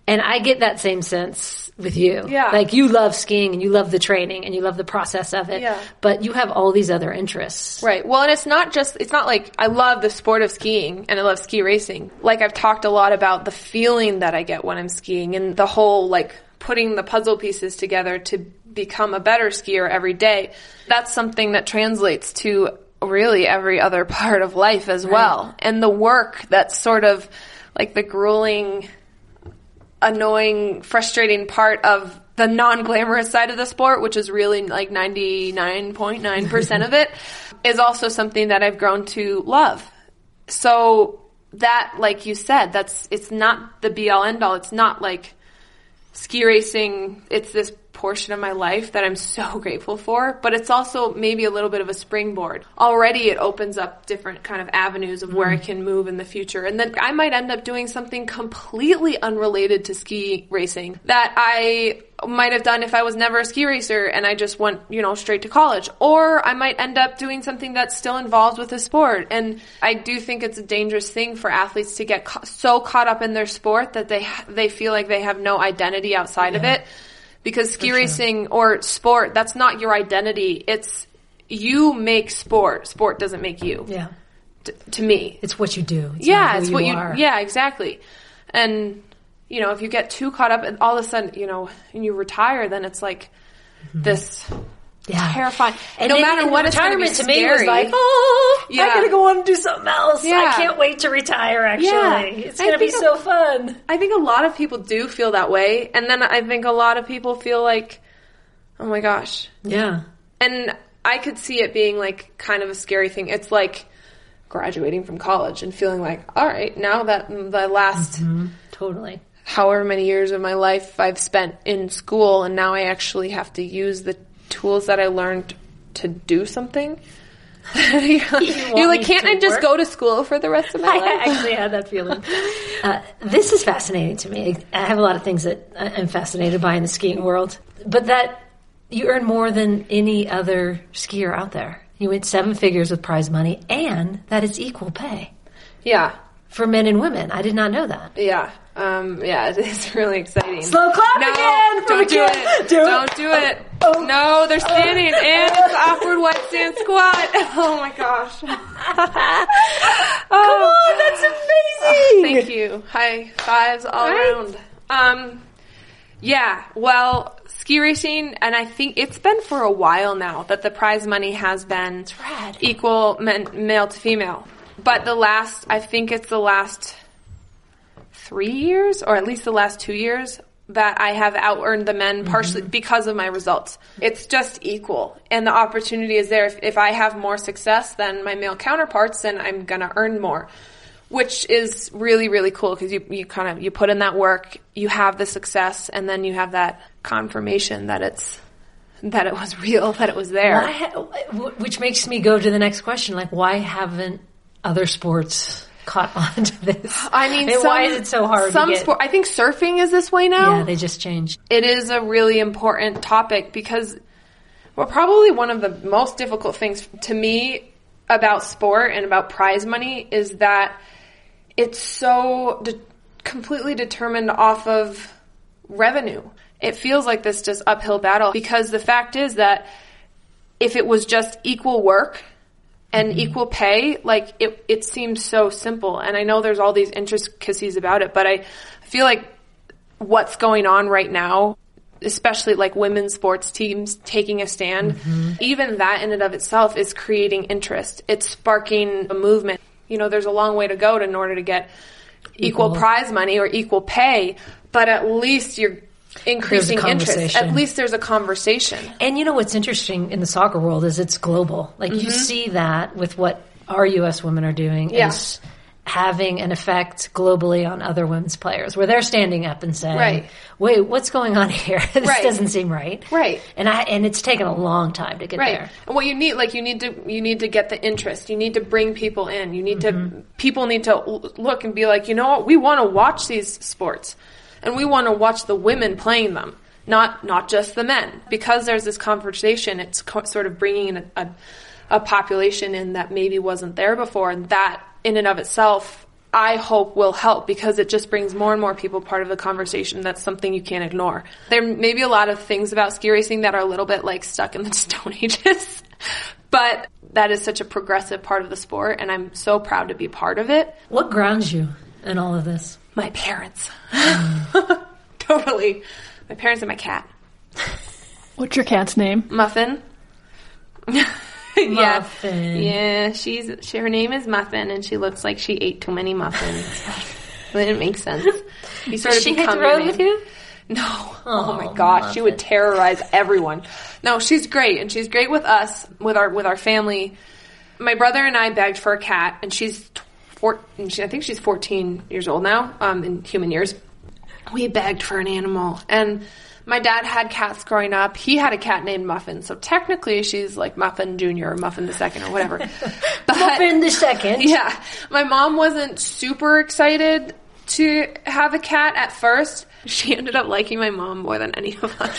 And I get that same sense with you. Yeah. Like you love skiing and you love the training and you love the process of it. Yeah. But you have all these other interests. Right. Well, and it's not like I love the sport of skiing and I love ski racing. Like I've talked a lot about the feeling that I get when I'm skiing and the whole like putting the puzzle pieces together to become a better skier every day. That's something that translates to really every other part of life as well. Right. And the work that's sort of like the grueling, annoying, frustrating part of the non-glamorous side of the sport, which is really like 99.9% of it, is also something that I've grown to love. So that, like you said, it's not the be-all, end-all. It's not like ski racing. It's this portion of my life that I'm so grateful for, but it's also maybe a little bit of a springboard. Already it opens up different kind of avenues of where I can move in the future. And then I might end up doing something completely unrelated to ski racing that I might have done if I was never a ski racer and I just went, straight to college. Or I might end up doing something that's still involved with the sport. And I do think it's a dangerous thing for athletes to get so caught up in their sport that they feel like they have no identity outside of it. Because ski racing or sport, that's not your identity. It's you make sport. Sport doesn't make you. Yeah. To me. It's what you do. It's what you are. Yeah, exactly. And, if you get too caught up and all of a sudden, and you retire, then it's like this terrifying. And no matter what, it's going to be scary. Retirement to me was like, I got to go on and do something else. Yeah. I can't wait to retire, actually. Yeah. It's going to be so fun. I think a lot of people do feel that way. And then I think a lot of people feel like, oh, my gosh. Yeah. And I could see it being, like, kind of a scary thing. It's like graduating from college and feeling like, all right, now that the last totally however many years of my life I've spent in school, and now I actually have to use the tools that I learned to do something. You're like, can't I just go to school for the rest of my life? I actually had that feeling. This is fascinating to me. I have a lot of things that I'm fascinated by in the skiing world, but that you earn more than any other skier out there. You win 7 figures with prize money, and that is equal pay. Yeah. For men and women. I did not know that. Yeah. It's really exciting. Slow clap again. Don't do it. Don't do it. Oh. No, they're standing. Oh. And it's awkward white stand squat. Oh, my gosh. Come on. That's amazing. Oh, thank you. High fives all around. Well, ski racing, and I think it's been for a while now that the prize money has been equal male to female. But I think it's the last 3 years, or at least the last 2 years, that I have out-earned the men partially because of my results. It's just equal. And the opportunity is there. If I have more success than my male counterparts, then I'm going to earn more, which is really, really cool because you put in that work, you have the success, and then you have that confirmation that it was real, that it was there. Which makes me go to the next question. Like, why haven't other sports caught on to this? I mean, why is it so hard to get? I think surfing is this way now. Yeah, they just changed. It is a really important topic because, probably one of the most difficult things to me about sport and about prize money is that it's so completely determined off of revenue. It feels like this just uphill battle because the fact is that if it was just equal work and equal pay, like, it seems so simple. And I know there's all these intricacies about it, but I feel like what's going on right now, especially like women's sports teams taking a stand, even that in and of itself is creating interest. It's sparking a movement. There's a long way to go in order to get equal prize money or equal pay, but at least you're increasing interest. At least there's a conversation. And what's interesting in the soccer world is it's global. Like you see that with what our U.S. women are doing is having an effect globally on other women's players where they're standing up and saying, wait, what's going on here? This doesn't seem right. Right. And it's taken a long time to get there. And what you need, like you need to get the interest. You need to bring people in. You need to, people need to look and be like, you know what? We want to watch these sports. And we want to watch the women playing them, not just the men. Because there's this conversation, it's sort of bringing in a population in that maybe wasn't there before. And that, in and of itself, I hope will help because it just brings more and more people part of the conversation. That's something you can't ignore. There may be a lot of things about ski racing that are a little bit like stuck in the Stone Ages. But that is such a progressive part of the sport, and I'm so proud to be part of it. What grounds you in all of this? My parents. Totally. My parents and my cat. What's your cat's name? Muffin. Muffin. Yeah, her name is Muffin, and she looks like she ate too many muffins. It didn't make sense. Does she hit the road with you? No. Oh my gosh. She would terrorize everyone. No, she's great. And she's great with us, with our family. My brother and I begged for a cat, and I think she's 14 years old now, in human years. We begged for an animal. And my dad had cats growing up. He had a cat named Muffin. So technically she's like Muffin Jr. or Muffin the Second or whatever. But, Muffin the Second. Yeah. My mom wasn't super excited to have a cat at first. She ended up liking my mom more than any of us.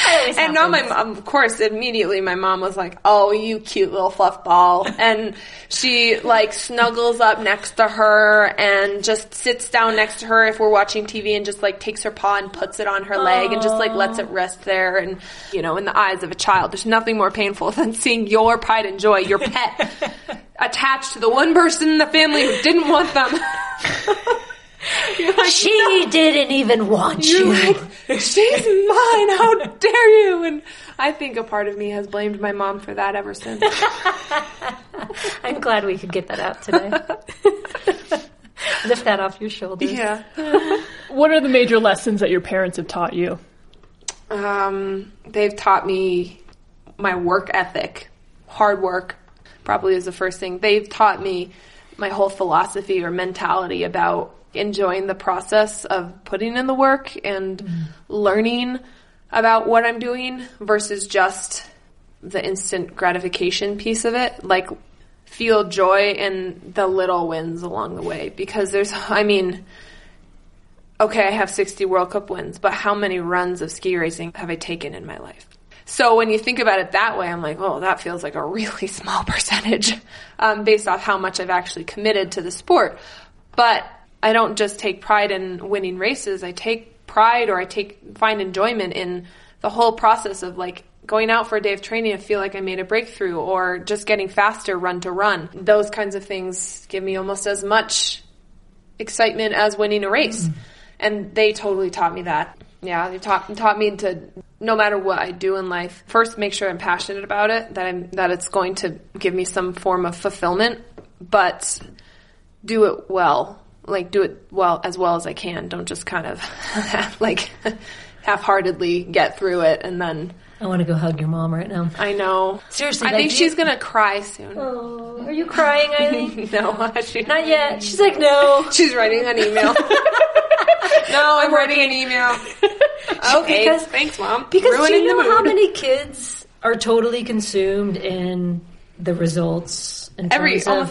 And now my mom, of course, immediately my mom was like, oh, you cute little fluff ball. And she like snuggles up next to her and just sits down next to her if we're watching TV and just like takes her paw and puts it on her leg and just like lets it rest there. And, you know, in the eyes of a child, there's nothing more painful than seeing your pride and joy, your pet, attached to the one person in the family who didn't want them. Like, she didn't even want you. Like, she's mine. How dare you? And I think a part of me has blamed my mom for that ever since. I'm glad we could get that out today. Lift that off your shoulders. Yeah. What are the major lessons that your parents have taught you? They've taught me my work ethic. Hard work probably is the first thing. They've taught me my whole philosophy or mentality about enjoying the process of putting in the work and learning about what I'm doing versus just the instant gratification piece of it. Like, feel joy in the little wins along the way, because I have 60 World Cup wins, but how many runs of ski racing have I taken in my life? So when you think about it that way, I'm like, oh, that feels like a really small percentage based off how much I've actually committed to the sport. But I don't just take pride in winning races. I take pride, or find enjoyment in the whole process of like going out for a day of training and feel like I made a breakthrough, or just getting faster run to run. Those kinds of things give me almost as much excitement as winning a race. Mm-hmm. And they totally taught me that. Yeah, they taught me to, no matter what I do in life, first make sure I'm passionate about it, that it's going to give me some form of fulfillment, but do it well. Like, do it well as I can. Don't just kind of half-heartedly get through it, and then I want to go hug your mom right now. I know. Seriously. I think she's going to cry soon. Oh, are you crying, Aileen? No. Not yet. She's like, no. She's writing an email. No, I'm writing an email. Okay. Thanks, Mom. Because do you know how many kids are totally consumed in the results? Almost every single.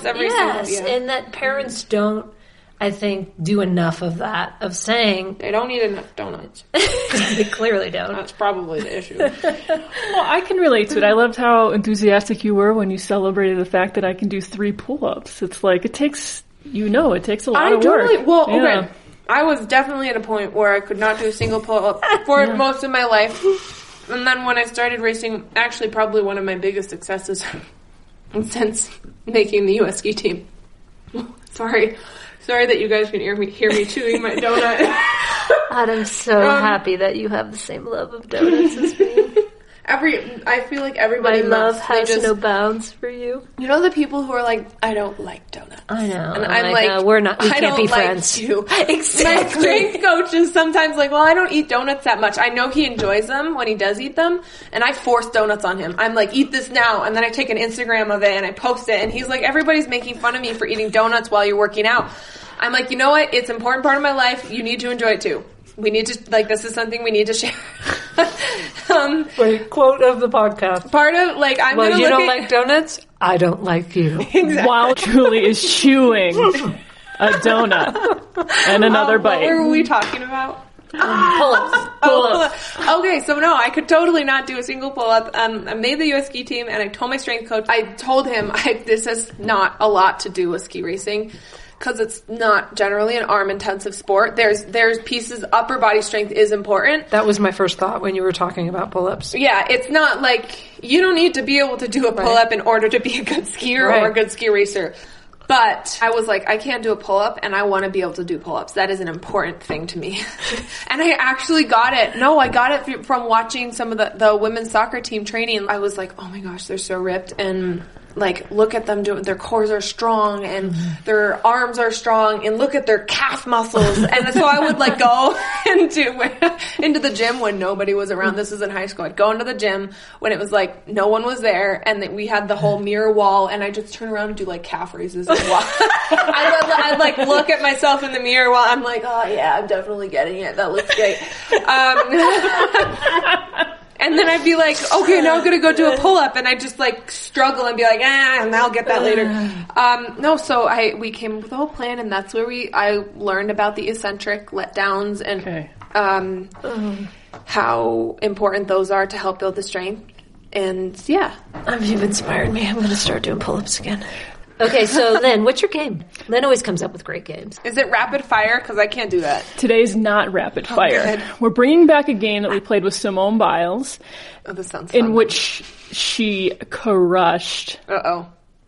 And that parents don't, I think, do enough of that, of saying they don't eat enough donuts. They clearly don't. That's probably the issue. Well, I can relate to it. I loved how enthusiastic you were when you celebrated the fact that I can do 3 pull-ups. It's like, it takes a lot of work. Okay. I was definitely at a point where I could not do a single pull-up for most of my life. And then when I started racing, actually probably one of my biggest successes since making the U.S. ski team. Sorry that you guys can hear me chewing my donut. I'm so happy that you have the same love of donuts as me. I feel like everybody loves. My love has no bounds for you. You know the people who are like, I don't like donuts. I know. And I'm like, no, we're not. We can't be friends. You. Exactly. My strength coach is sometimes like, well, I don't eat donuts that much. I know he enjoys them when he does eat them, and I force donuts on him. I'm like, eat this now, and then I take an Instagram of it and I post it, and he's like, everybody's making fun of me for eating donuts while you're working out. I'm like, you know what? It's an important part of my life. You need to enjoy it too. We need to, this is something we need to share. Quote of the podcast. Part of, I'm going to look at... Well, you don't like donuts? I don't like you. Exactly. While Julie is chewing a donut and another bite. What were we talking about? Pull-ups. Okay, so no, I could totally not do a single pull-up. I made the U.S. ski team, and I told my strength coach, I told him, this has not a lot to do with ski racing, because it's not generally an arm-intensive sport. There's pieces, upper body strength is important. That was my first thought when you were talking about pull-ups. Yeah, it's not like, you don't need to be able to do a pull-up in order to be a good skier or a good ski racer. But I was like, I can't do a pull-up, and I want to be able to do pull-ups. That is an important thing to me. And I actually got it. No, I got it from watching some of the women's soccer team training. I was like, oh my gosh, they're so ripped, and like, look at them doing, their cores are strong and their arms are strong and look at their calf muscles. And so I would like go into the gym when nobody was around. This was in high school. I'd go into the gym when it was like no one was there and we had the whole mirror wall and I just turn around and do like calf raises and walk. I'd like look at myself in the mirror while I'm like, oh yeah, I'm definitely getting it. That looks great. And then I'd be like, okay, now I'm going to go do a pull-up. And I'd just, like, struggle and be like, and I'll get that later. So we came up with a whole plan, and that's where I learned about the eccentric letdowns and how important those are to help build the strength. And, yeah. You've inspired me. I'm going to start doing pull-ups again. Okay, so Lynn, what's your game? Lynn always comes up with great games. Is it rapid fire? Because I can't do that. Today's not rapid fire. Good. We're bringing back a game that we played with Simone Biles. Oh, this sounds fun. In which she crushed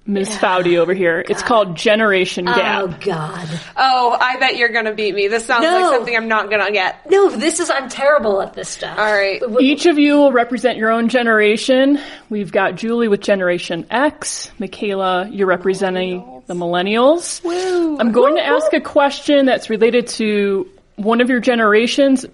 Ms. Foudy over here. God. It's called Generation Gap. Oh, God. Oh, I bet you're going to beat me. This sounds like something I'm not going to get. No, I'm terrible at this stuff. All right. Each of you will represent your own generation. We've got Julie with Generation X. Mikaela, you're representing the Millennials. Woo. I'm going to ask a question that's related to one of your generations.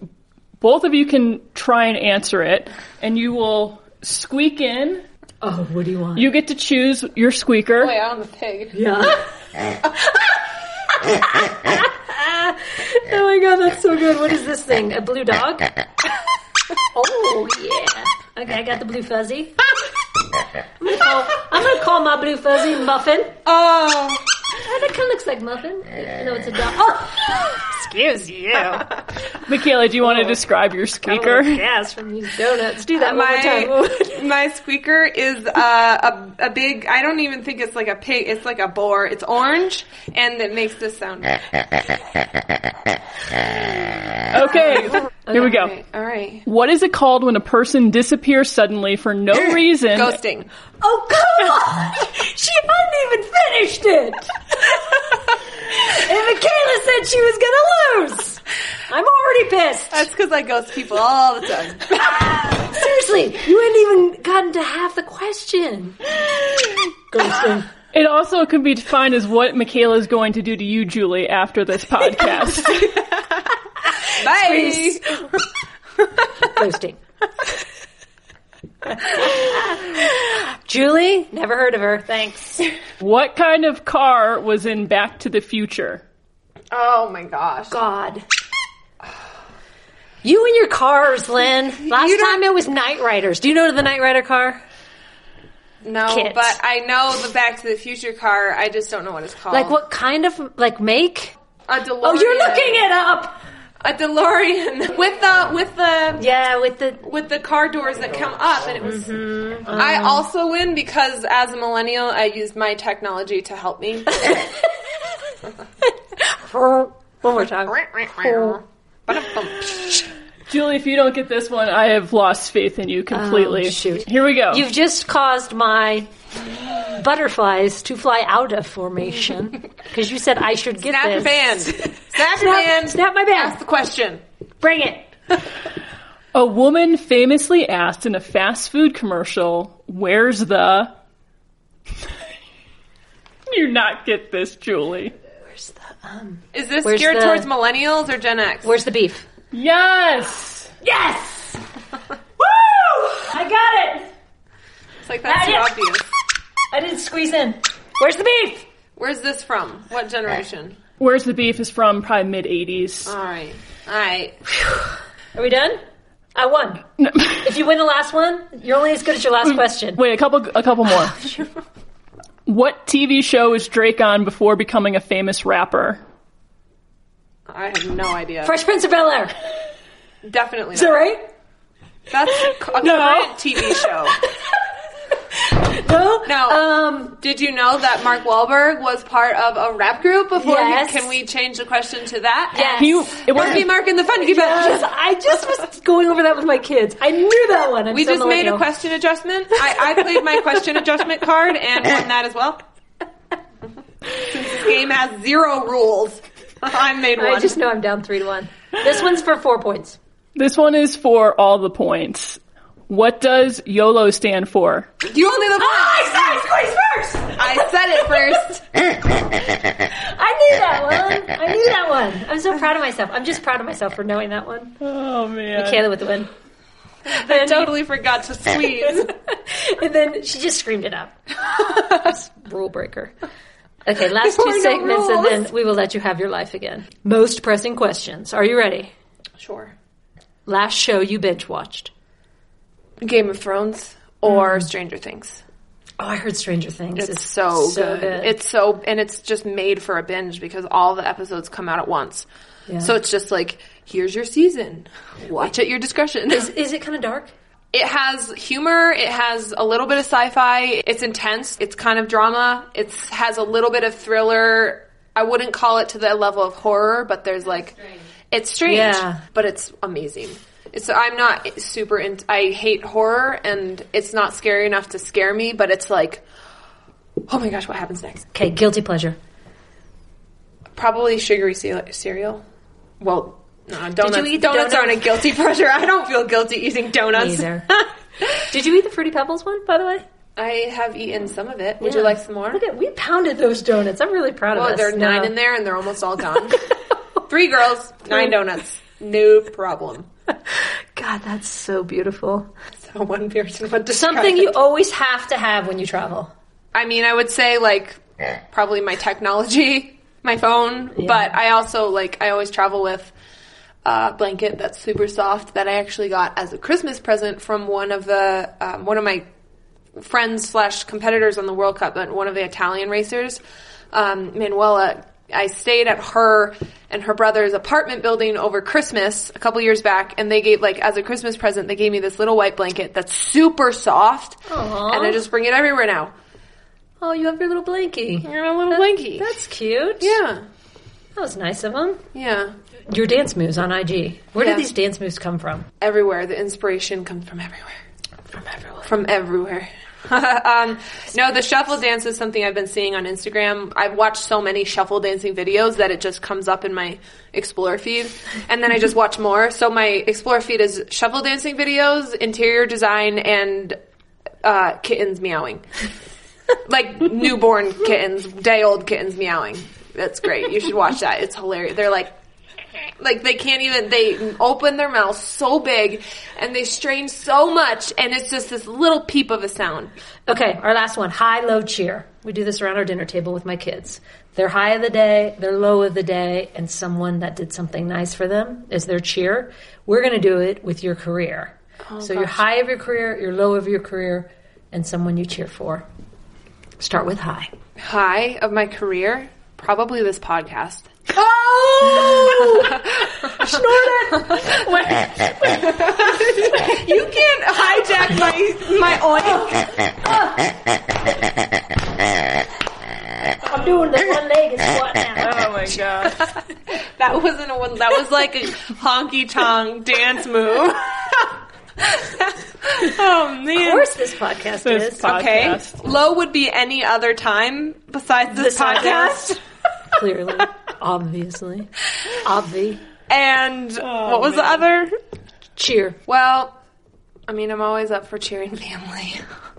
Both of you can try and answer it, and you will squeak in. Oh, what do you want? You get to choose your squeaker. Wait, I'm a pig. Yeah. Oh my God, that's so good. What is this thing? A blue dog? Oh, yeah. Okay, I got the blue fuzzy. I'm going to call my blue fuzzy Muffin. Oh. That kind of looks like Muffin. No, it's a dog. Oh, excuse you. Mikaela, do you want to describe your squeaker? Gas from these donuts. Do that one more time. My squeaker is a big, I don't even think it's like a pig. It's like a boar. It's orange, and it makes this sound. Okay. Here we go. All right. What is it called when a person disappears suddenly for no reason? Ghosting. Oh, come on! She hadn't even finished it! And Mikaela said she was going to lose! I'm already pissed! That's because I ghost people all the time. Seriously, you hadn't even gotten to half the question. Ghosting. It also could be defined as what Mikaela is going to do to you, Julie, after this podcast. Bye! Ghosting. Julie? Never heard of her. Thanks. What kind of car was in Back to the Future? Oh, my gosh. God. You and your cars, Lynn. Last time it was Knight Riders. Do you know the Knight Rider car? No, Kit. But I know the Back to the Future car. I just don't know what it's called. Like what kind of, like make? A DeLorean. Oh, you're looking it up! A DeLorean with the car doors that come up, and it was. Mm-hmm. I also win because as a millennial, I used my technology to help me. One more time, Julie. If you don't get this one, I have lost faith in you completely. Oh, shoot. Here we go. You've just caused my butterflies to fly out of formation because you said I should get this. Snap my band. Ask the question. Bring it. A woman famously asked in a fast food commercial, "Where's the?" You not get this, Julie. Where's the Is this geared towards millennials or Gen X? Where's the beef? Yes. Yes. Woo! I got it. It's like that's too obvious. I didn't squeeze in. Where's the beef? Where's this from? What generation? Where's the beef is from probably mid-80s. All right. Are we done? I won. No. If you win the last one, you're only as good as your last question. Wait, a couple more. What TV show was Drake on before becoming a famous rapper? I have no idea. Fresh Prince of Bel-Air. Definitely not. Is that right? That's a current TV show. No. Did you know that Mark Wahlberg was part of a rap group before? Yes. Can we change the question to that? Yes. It wouldn't be Mark and the Funky Bunch. Yes. I just was going over that with my kids. I knew that one. We just made a question adjustment. I played my question adjustment card and won that as well. Since this game has zero rules, I made one. I just know I'm down 3-1. This one's for 4 points. This one is for all the points. What does YOLO stand for? You only live once. I said it first. I knew that one. I'm so proud of myself. I'm just proud of myself for knowing that one. Oh, man. Mikaela with the win. I totally forgot to squeeze. And then she just screamed it up. Rule breaker. Okay, last two segments, and then we will let you have your life again. Most pressing questions. Are you ready? Sure. Last show you binge watched? Game of Thrones or Stranger Things. Oh, I heard Stranger Things. It's so good. And it's just made for a binge because all the episodes come out at once. Yeah. So it's just like, here's your season. Watch at your discretion. Is it kind of dark? It has humor. It has a little bit of sci-fi. It's intense. It's kind of drama. It has a little bit of thriller. I wouldn't call it to the level of horror, but there's like... It's strange. Yeah. But it's amazing. So I'm not super into... I hate horror, and it's not scary enough to scare me, but it's like, oh my gosh, what happens next? Okay, guilty pleasure. Probably sugary cereal. Well, no, donuts. Did you eat donuts aren't a guilty pleasure. I don't feel guilty eating donuts. Me either. Did you eat the Fruity Pebbles one, by the way? I have eaten some of it. Would you like some more? Look at, we pounded those donuts. I'm really proud of us. Well, there are 9 in there, and they're almost all gone. 3 girls, 9 donuts. No problem. God, that's so beautiful. So one person would describe something you always have to have when you travel. I mean, I would say like probably my technology, my phone, but I also like I always travel with a blanket that's super soft that I actually got as a Christmas present from one of my friends / competitors on the World Cup, but one of the Italian racers, Manuela. I stayed at her and her brother's apartment building over Christmas a couple years back, and they gave, like, as a Christmas present, they gave me this little white blanket that's super soft. Aww. And I just bring it everywhere now. Oh, you have your little blankie. You're a little blankie. That's cute. Yeah. That was nice of them. Yeah. Your dance moves on IG. Where did these dance moves come from? Everywhere. The inspiration comes from everywhere. From everywhere. No, the shuffle dance is something I've been seeing on Instagram. I've watched so many shuffle dancing videos that it just comes up in my Explore feed, and then I just watch more. So my Explore feed is shuffle dancing videos, interior design, and kittens meowing. Like newborn kittens, day-old kittens meowing. That's great. You should watch that. It's hilarious. They're like they can't even, they open their mouth so big and they strain so much, and it's just this little peep of a sound. Okay, our last one, high-low cheer. We do this around our dinner table with my kids. Their high of the day, their low of the day, and someone that did something nice for them is their cheer. We're going to do it with your career. Oh, so gosh. Your high of your career, your low of your career, and someone you cheer for. Start with high. High of my career, probably this podcast. Oh! Snorted! Wait. You can't hijack my oil. I'm doing the one-legged squat now. Oh my gosh. That wasn't a one. That was like a honky-tonk dance move. Oh man! Of course, this podcast is okay. Low would be any other time besides this podcast. Clearly. Obviously. Obvi. And what was the other? Cheer. Well, I mean, I'm always up for cheering family.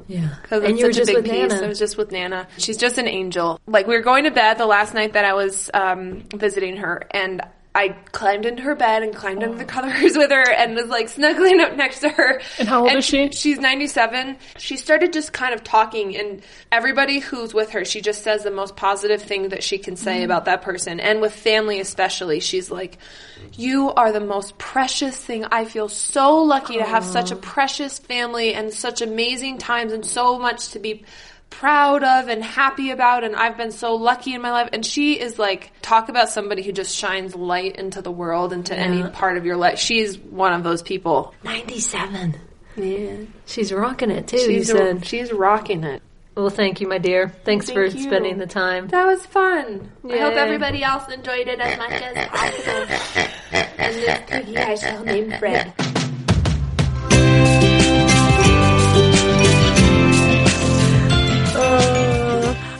Yeah. Because it's such a big piece. Nana. I was just with Nana. She's just an angel. Like, we were going to bed the last night that I was visiting her, and I climbed into her bed and climbed under the covers with her and was, like, snuggling up next to her. And how old is she? She's 97. She started just kind of talking, and everybody who's with her, she just says the most positive thing that she can say about that person. And with family especially, she's like, you are the most precious thing. I feel so lucky to have such a precious family and such amazing times and so much to be proud of and happy about, and I've been so lucky in my life. And she is like, talk about somebody who just shines light into the world, into any part of your life. She's one of those people. 97. Yeah. She's rocking it too, you said. She's rocking it. Well, thank you, my dear. Thanks for spending the time. That was fun. Yay. I hope everybody else enjoyed it as much as possible. And this cookie I shall name Fred.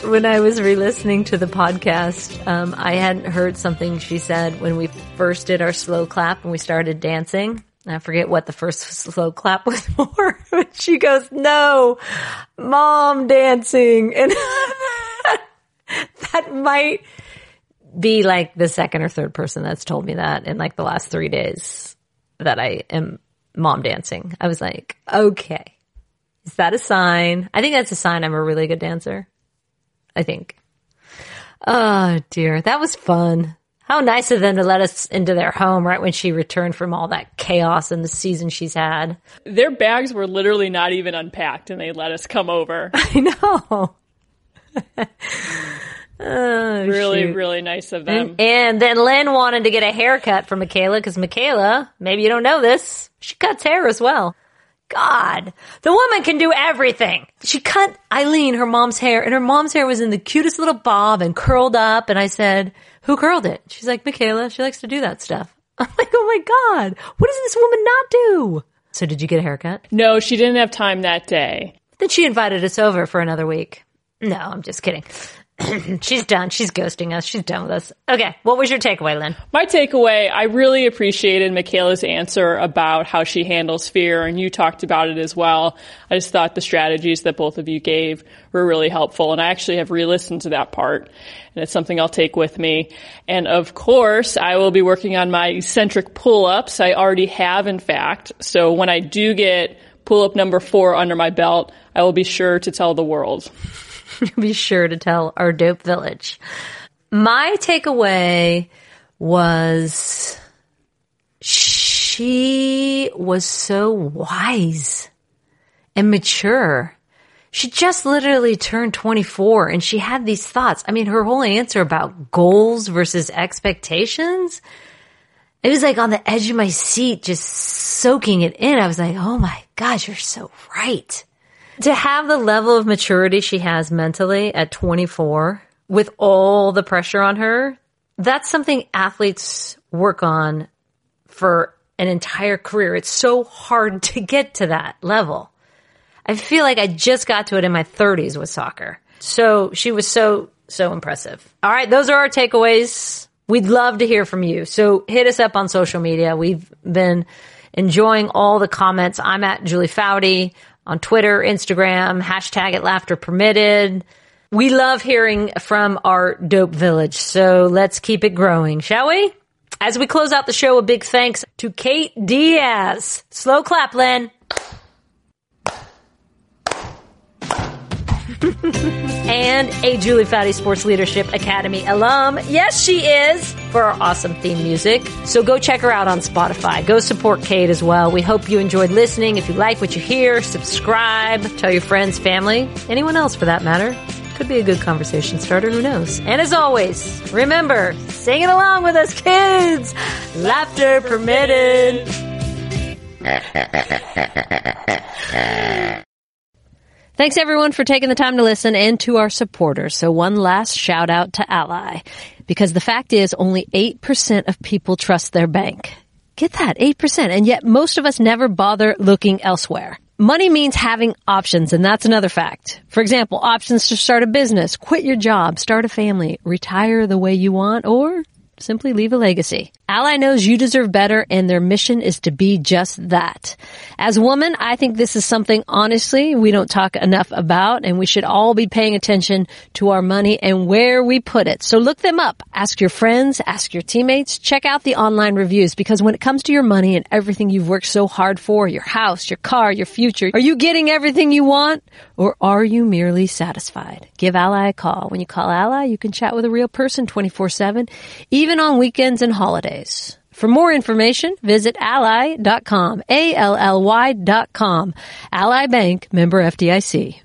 When I was re-listening to the podcast, I hadn't heard something she said when we first did our slow clap and we started dancing. I forget what the first slow clap was for, but she goes, "No, mom dancing." And that might be like the second or third person that's told me that in like the last 3 days that I am mom dancing. I was like, okay, is that a sign? I think that's a sign I'm a really good dancer. I think. Oh dear. That was fun. How nice of them to let us into their home right when she returned from all that chaos and the season she's had. Their bags were literally not even unpacked, and they let us come over. I know. Oh, really, shoot. Really nice of them. And then Lynn wanted to get a haircut from Mikaela, because Mikaela, maybe you don't know this, she cuts hair as well. God, the woman can do everything. She cut Aileen, her mom's hair, and her mom's hair was in the cutest little bob and curled up. And I said, "Who curled it?" She's like, "Mikaela, she likes to do that stuff." I'm like, oh my God, what does this woman not do? So did you get a haircut? No, she didn't have time that day. Then she invited us over for another week. No, I'm just kidding. She's done. She's ghosting us. She's done with us. Okay. What was your takeaway, Lynn? My takeaway, I really appreciated Mikaela's answer about how she handles fear, and you talked about it as well. I just thought the strategies that both of you gave were really helpful, and I actually have re-listened to that part, and it's something I'll take with me. And of course, I will be working on my eccentric pull-ups. I already have, in fact. So when I do get pull-up number 4 under my belt, I will be sure to tell the world. Be sure to tell our dope village. My takeaway was she was so wise and mature. She just literally turned 24 and she had these thoughts. I mean, her whole answer about goals versus expectations, it was like on the edge of my seat, just soaking it in. I was like, oh my gosh, you're so right. To have the level of maturity she has mentally at 24 with all the pressure on her, that's something athletes work on for an entire career. It's so hard to get to that level. I feel like I just got to it in my 30s with soccer. So she was so impressive. All right, those are our takeaways. We'd love to hear from you. So hit us up on social media. We've been enjoying all the comments. I'm at Julie Foudy. On Twitter, Instagram, #@LaughterPermitted. We love hearing from our dope village, so let's keep it growing, shall we? As we close out the show, a big thanks to Kate Diaz. Slow clap, Lynn. And a Julie Foudy Sports Leadership Academy alum. Yes, she is, for our awesome theme music. So go check her out on Spotify. Go support Kate as well. We hope you enjoyed listening. If you like what you hear, subscribe. Tell your friends, family, anyone else for that matter. Could be a good conversation starter. Who knows? And as always, remember, sing it along with us, kids. Laughter permitted. Thanks, everyone, for taking the time to listen, and to our supporters. So one last shout out to Ally, because the fact is only 8% of people trust their bank. Get that, 8%. And yet most of us never bother looking elsewhere. Money means having options, and that's another fact. For example, options to start a business, quit your job, start a family, retire the way you want, or simply leave a legacy. Ally knows you deserve better, and their mission is to be just that. As women, I think this is something, honestly, we don't talk enough about, and we should all be paying attention to our money and where we put it. So look them up. Ask your friends. Ask your teammates. Check out the online reviews, because when it comes to your money and everything you've worked so hard for, your house, your car, your future, are you getting everything you want, or are you merely satisfied? Give Ally a call. When you call Ally, you can chat with a real person 24/7, even on weekends and holidays. For more information, visit ally.com, ALLY.com. Ally Bank, member FDIC.